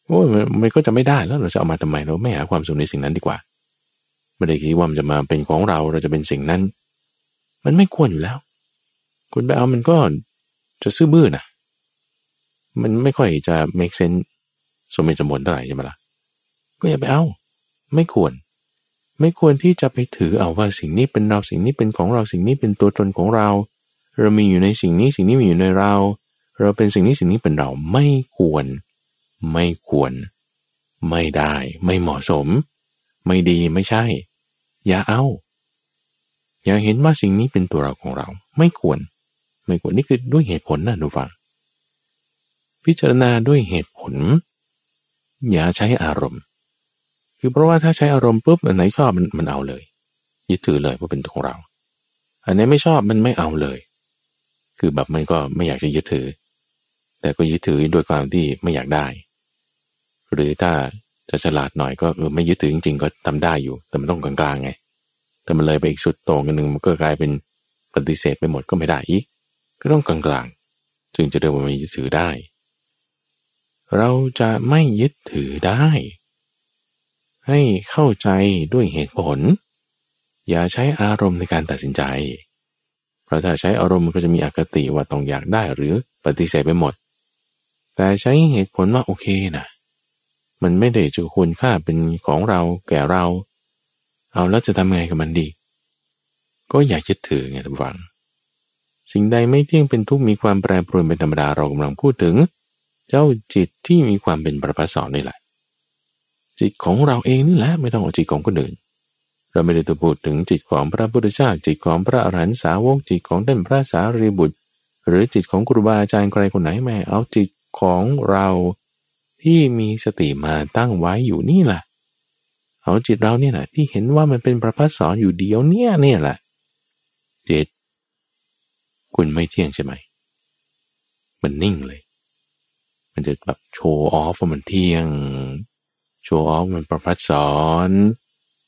โอ้ยมันก็จะไม่ได้แล้วเราจะเอามาทำไมเราไม่หาความสุขในสิ่งนั้นดีกว่าไม่ได้คิดว่ามันจะมาเป็นของเราเราจะเป็นสิ่งนั้นมันไม่ควรอยู่แล้วคุณไปเอามันก็จะซื่อบื้อนะมันไม่ค่อยจะ make sense สมเหตุสมผลเท่าไหร่ใช่ไหมล่ะก็อย่าไปเอาไม่ควรไม่ควรที่จะไปถือเอาว่าสิ่งนี้เป็นเราสิ่งนี้เป็นของเราสิ่งนี้เป็นตัวตนของเราเรามีอยู่ในสิ่งนี้สิ่งนี้มีอยู่ในเราเราเป็นสิ่งนี้สิ่งนี้เป็นเราไม่ควรไม่ควรไม่ได้ไม่เหมาะสมไม่ดีไม่ใช่อย่าเอาอย่าเห็นว่าสิ่งนี้เป็นตัวเราของเราไม่ควรไม่ควรนี่คือด้วยเหตุผลนะดูฟังพิจารณาด้วยเหตุผลอย่าใช้อารมณ์คือเพราะว่าถ้าใช้อารมณ์ปุ๊บอันไหนชอบมันมันเอาเลยยึดถือเลยว่าเป็นตัวของเราอันไหนไม่ชอบมันไม่เอาเลยคือแบบมันก็ไม่อยากจะยึดถือแต่ก็ยึดถือด้วยความที่ไม่อยากได้หรือถ้าจะฉลาดหน่อยก็เออไม่ยึดถือจริงๆก็ทำได้อยู่แต่มันต้องกลางๆไงแต่มันเลยไปอีกสุดโต่งกันหนึ่งมันก็กลายเป็นปฏิเสธไปหมดก็ไม่ได้อีกก็ต้องกลางๆจึงจะเรียกว่าไม่ยึดถือได้เราจะไม่ยึดถือได้ให้เข้าใจด้วยเหตุผลอย่าใช้อารมณ์ในการตัดสินใจเพราะถ้าใช้อารมณ์มันก็จะมีอคติว่าต้องอยากได้หรือปฏิเสธไปหมดแต่ใช้เหตุผลว่าโอเคนะมันไม่ได้จะคุณค่าเป็นของเราแก่เราเอาแล้วจะทำไงกับมันดีก็อย่ายึดถือไงทุกฝังสิ่งใดไม่เที่ยงเป็นทุกข์มีความแปรปรวนเป็นธรรมดาเรากำลังพูดถึงเจ้าจิตที่มีความเป็นประภัสสรนี่แหละจิตของเราเองนี่แหละไม่ต้องเอาจิตของคนอื่นเราไม่ได้ตัวพูดถึงจิตของพระพุทธเจ้าจิตของพระอรหันตสาวกจิตของท่านพระสารีบุตรหรือจิตของครูบาอาจารย์ใครคนไหนแม่เอาจิตของเราที่มีสติมาตั้งไว้อยู่นี่แหละเอาจิตเราเนี่ยแหละที่เห็นว่ามันเป็นประภัสสรอยู่เดียวเนี่ยเนี่ยแหละจิตคุณไม่เที่ยงใช่ไหมมันนิ่งเลยมันจะแบบโชว์ออฟว่ามันเที่ยงโชว์ออฟมันประภัสสร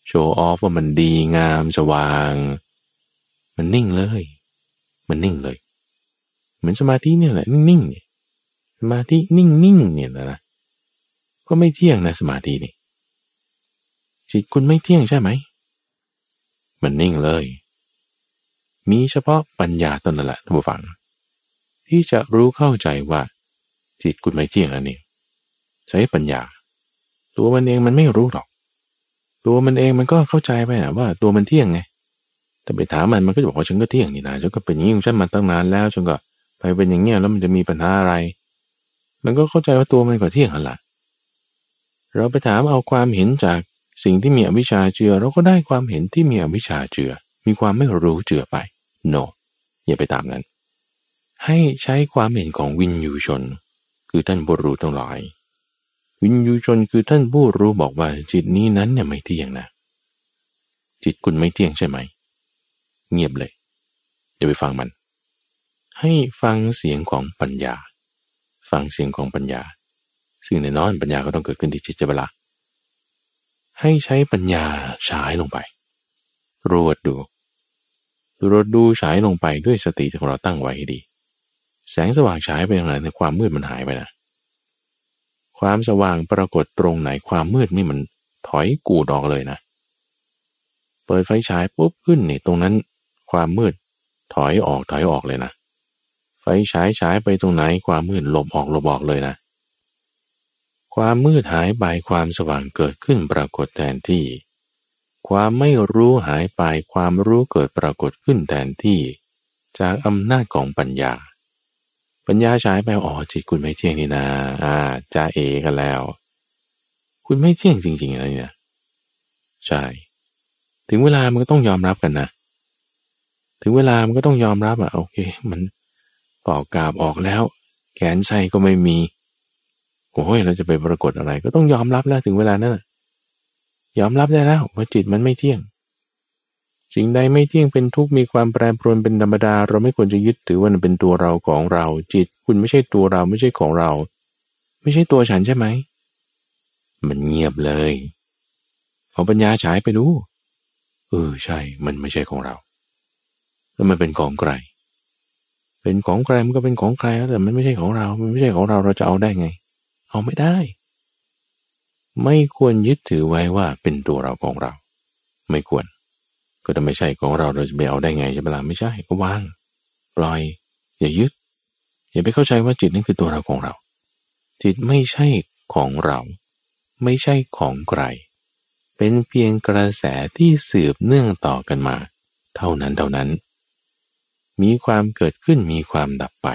โชว์ออฟว่ามันดีงามสว่างมันนิ่งเลยมันนิ่งเลยเหมือนสมาธิเนี่ยแหละนิ่งๆสมาธินิ่งๆเนี่ยนะก็ไม่เที่ยงนะสมาธินี่จิตคุณไม่เที่ยงใช่ไหมมันนิ่งเลยมีเฉพาะปัญญาตนนั่นแหละท่านผู้ฟังที่จะรู้เข้าใจว่าจิตคุณไม่เที่ยงอันนี้ใช้ปัญญาตัวมันเองมันไม่รู้หรอกตัวมันเองมันก็เข้าใจไปนะว่าตัวมันเที่ยงไงแต่ไปถามมันมันก็จะบอกว่าฉันก็เที่ยงนี่นะฉันก็เป็นอย่างนี้ฉันมาตั้งนานแล้วฉันก็ไปเป็นอย่างเงี้ยแล้วมันจะมีปัญหาอะไรมันก็เข้าใจว่าตัวมันก็เที่ยงนั่นแหละเราไปถามเอาความเห็นจากสิ่งที่มีอวิชชาเจือเราก็ได้ความเห็นที่มีอวิชชาเจือมีความไม่รู้เจือไป no อย่าไปตามนั้นให้ใช้ความเห็นของวินยูชนคือท่านผู้รู้ทั้งหลายวินยูชนคือท่านผู้รู้บอกว่าจิตนี้นั้นเนี่ยไม่เที่ยงนะจิตคุณไม่เที่ยงใช่ไหมเงียบเลยอย่าไปฟังมันให้ฟังเสียงของปัญญาฟังเสียงของปัญญาซึ่งแน่นอนปัญญาก็ต้องเกิดขึ้นที่จิตเจริญละให้ใช้ปัญญาฉายลงไปรวดดูรวดดูฉายลงไปด้วยสติของเราตั้งไว้ให้ดีแสงสว่างฉายไปทางไหนในความมืดมันหายไปนะความสว่างปรากฏตรงไหนความมืดนี่มันถอยกูดออกเลยนะเปิดไฟฉายปุ๊บขึ้นนี่ตรงนั้นความมืดถอยออกถอยออกเลยนะไฟฉายฉายไปตรงไหนความมืดหลบออกหลบออกเลยนะความมืดหายไปความสว่างเกิดขึ้นปรากฏแทนที่ความไม่รู้หายไปความรู้เกิดปรากฏขึ้นแทนที่จากอำนาจของปัญญาปัญญาฉายไปอ๋อจิตคุณไม่เที่ยงนี่นะอ่าจ้าเอกันแล้วคุณไม่เที่ยงจริงๆอะไรเนี่ยใช่ถึงเวลามันก็ต้องยอมรับกันนะถึงเวลามันก็ต้องยอมรับอ่ะโอเคมันปอกกาบออกแล้วแขนไส้ก็ไม่มีโอ้ยเราจะไปปรากฏอะไรก็ต้องยอมรับแล้วถึงเวลานั้นน่ะยอมรับได้แล้วว่าจิตมันไม่เที่ยงสิ่งใดไม่เที่ยงเป็นทุกข์มีความแปรปรวนเป็นธรรมดาเราไม่ควรจะยึดถือว่ามันเป็นตัวเราของเราจิตคุณไม่ใช่ตัวเราไม่ใช่ของเราไม่ใช่ตัวฉันใช่ไหมมันเงียบเลยเอาปัญญาฉายไปดูเออใช่มันไม่ใช่ของเราแล้วมันเป็นของใคร เป็นของใครมันก็เป็นของใครแต่มันไม่ใช่ของเรามันไม่ใช่ของเราเราจะเอาได้ไงเอาไม่ได้ไม่ควรยึดถือไว้ว่าเป็นตัวเราของเราไม่ควรก็ถ้าไม่ใช่ของเราเราจะไปเอาได้ไงใช่ไหมล่ะไม่ใช่ก็วางปล่อยอย่ายึดอย่าไปเข้าใจว่าจิตนี่คือตัวเราของเราจิตไม่ใช่ของเราไม่ใช่ของใครเป็นเพียงกระแสที่สืบเนื่องต่อกันมาเท่านั้นเท่านั้นมีความเกิดขึ้นมีความดับไป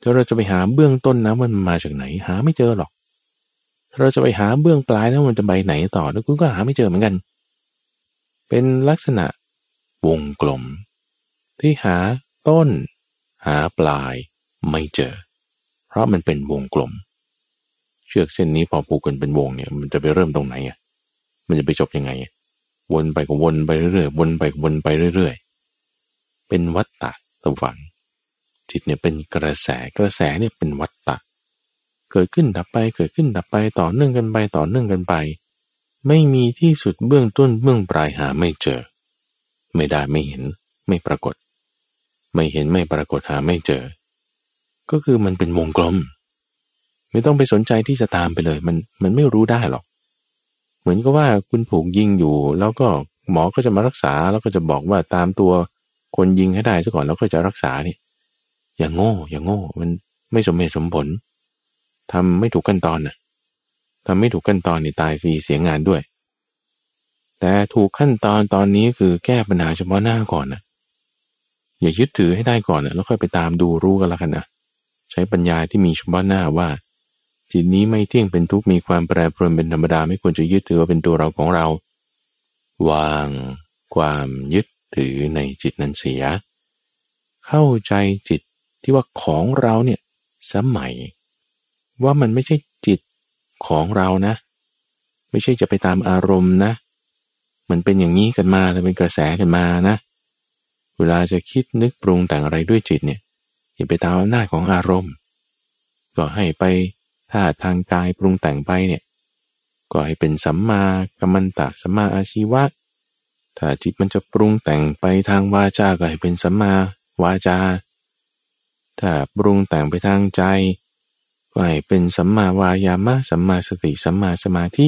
ถ้าเราจะไปหาเบื้องต้นนะมันมาจากไหนหาไม่เจอหรอกเราจะไปหาเบื้องปลายแล้วมันจะไปไหนต่อแล้วคุณก็หาไม่เจอเหมือนกันเป็นลักษณะวงกลมที่หาต้นหาปลายไม่เจอเพราะมันเป็นวงกลมเชือกเส้นนี้พอผูกกันเป็นวงเนี่ยมันจะไปเริ่มตรงไหนอ่ะมันจะไปจบยังไงวนไปก็วนไปเรื่อยๆวนไปก็วนไปเรื่อยๆเป็นวัฏฏะตัวฝังจิตเนี่ยเป็นกระแสกระแสเนี่ยเป็นวัฏฏะเกิดขึ้นดับไปเกิดขึ้นดับไปต่อเนื่องกันไปต่อเนื่องกันไปไม่มีที่สุดเบื้องต้นเบื้องปลายหาไม่เจอไม่ได้ไม่เห็นไม่ปรากฏไม่เห็นไม่ปรากฏหาไม่เจอก็คือมันเป็นวงกลมไม่ต้องไปสนใจที่จะตามไปเลยมันมันไม่รู้ได้หรอกเหมือนกับว่าคุณถูกยิงอยู่แล้วก็หมอก็จะมารักษาแล้วก็จะบอกว่าตามตัวคนยิงให้ได้ซะก่อนแล้วก็จะรักษานี่อย่างโง่อย่างโง่มันไม่สมเหตุสมผลทำไม่ถูกขั้นตอนน่ะทำไม่ถูกขั้นตอนนี่ตายฟรีเสียงานด้วยแต่ถูกขั้นตอนตอนนี้คือแก้ปัญหาเฉพาะหน้าก่อนน่ะอย่ายึดถือให้ได้ก่อนน่ะแล้วค่อยไปตามดูรู้กันละกันนะใช้ปัญญาที่มีเฉพาะหน้าว่าจิตนี้ไม่เที่ยงเป็นทุกข์มีความแปรปรวนเป็นธรรมดาไม่ควรจะยึดถือว่าเป็นตัวเราของเราวางความยึดถือในจิตนั้นเสียเข้าใจจิตที่ว่าของเราเนี่ยสมัยว่ามันไม่ใช่จิตของเรานะไม่ใช่จะไปตามอารมณ์นะมันเป็นอย่างนี้กันมาแล้วเป็นกระแสกันมานะเวลาจะคิดนึกปรุงแต่งอะไรด้วยจิตเนี่ยอย่าไปตามอำนาจของอารมณ์ก็ให้ไปถ้าทางกายปรุงแต่งไปเนี่ยก็ให้เป็นสัมมากัมมันตะสัมมาอาชีวะถ้าจิตมันจะปรุงแต่งไปทางวาจาก็ให้เป็นสัมมาวาจาถ้าปรุงแต่งไปทางใจก็ให้เป็นสัมมาวายามะสัมมาสติสัมมาสมาธิ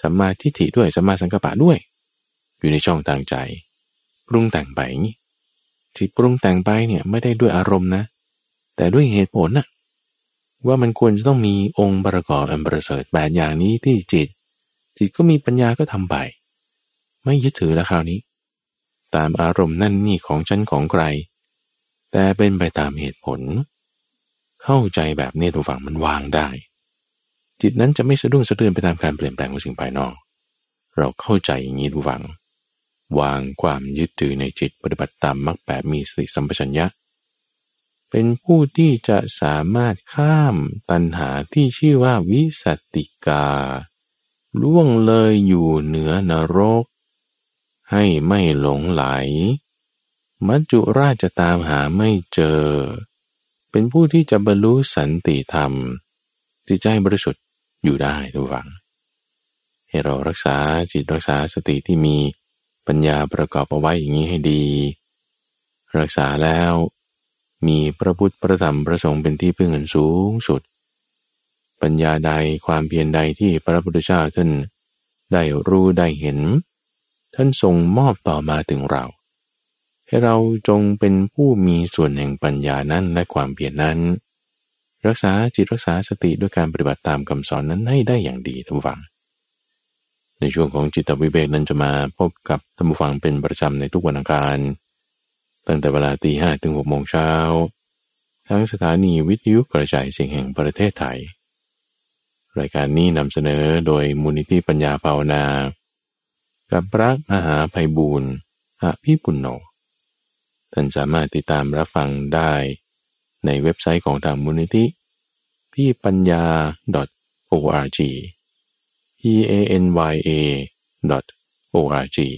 สัมมาทิฏฐิด้วยสัมมาสังกัปปะด้วยอยู่ในช่องทางใจปรุงแต่งไปนี่จิตปรุงแต่งไปเนี่ยไม่ได้ด้วยอารมณ์นะแต่ด้วยเหตุผลนะว่ามันควรจะต้องมีองค์ประกอบอันประเสริฐแปดอย่างนี้ที่จิตจิตก็มีปัญญาก็ทำไปไม่ยึดถือแล้วคราวนี้ตามอารมณ์นั่นนี่ของฉันของใครแต่เป็นไปตามเหตุผลเข้าใจแบบนี้ตัวฝั่งมันวางได้จิตนั้นจะไม่สะดุ้งสะเทือนไปตามการเปลี่ยนแปลงของสิ่งภายนอกเราเข้าใจอย่างนี้ตัวฝั่งวางความยึดถือในจิตปฏิบัติตามมรรคแปดมีสติสัมปชัญญะเป็นผู้ที่จะสามารถข้ามตัณหาที่ชื่อว่าวิสัตติกาล่วงเลยอยู่เหนือนรกให้ไม่หลงไหลมัจจุราชจะตามหาไม่เจอเป็นผู้ที่จะบรรลุสันติธรรมจิตใจบริสุทธิ์อยู่ได้ด้วยหวังให้เรารักษาจิตรักษาสติที่มีปัญญาประกอบเอาไว้อย่างนี้ให้ดีรักษาแล้วมีพระพุทธพระธรรมพระสงฆ์เป็นที่พึ่งอันสูงสุดปัญญาใดความเพียรใดที่พระพุทธเจ้าท่านได้รู้ได้เห็นท่านทรงมอบต่อมาถึงเราให้เราจงเป็นผู้มีส่วนแห่งปัญญานั้นและความเพียรนั้นรักษาจิตรักษาสติด้วยการปฏิบัติตามคำสอนนั้นให้ได้อย่างดีท่านผู้ฟังในช่วงของจิตวิเวกนั้นจะมาพบกับท่านผู้ฟังเป็นประจำในทุกวันอังคารตั้งแต่เวลาตีห้าถึงหกโมงเช้าทั้งสถานีวิทยุกระจายเสียงแห่งประเทศไทยรายการนี้นำเสนอโดยมูลนิธิปัญญาภาวนากับพระมหาไพบูลย์อภิปุณโญท่านสามารถติดตามรับฟังได้ในเว็บไซต์ของทางมูลนิธิพี่ปัญญา .orgพี เอ เอ็น วาย เอ ดอท โอ อาร์ จี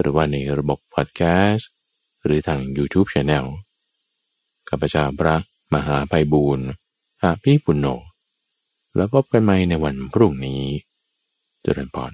หรือว่าในระบบพอดแคสต์หรือทาง YouTube Channel ข้าพเจ้าพระมหาไพบูลย์อภิปุณโญแล้วพบกันใหม่ในวันพรุ่งนี้เจริญพร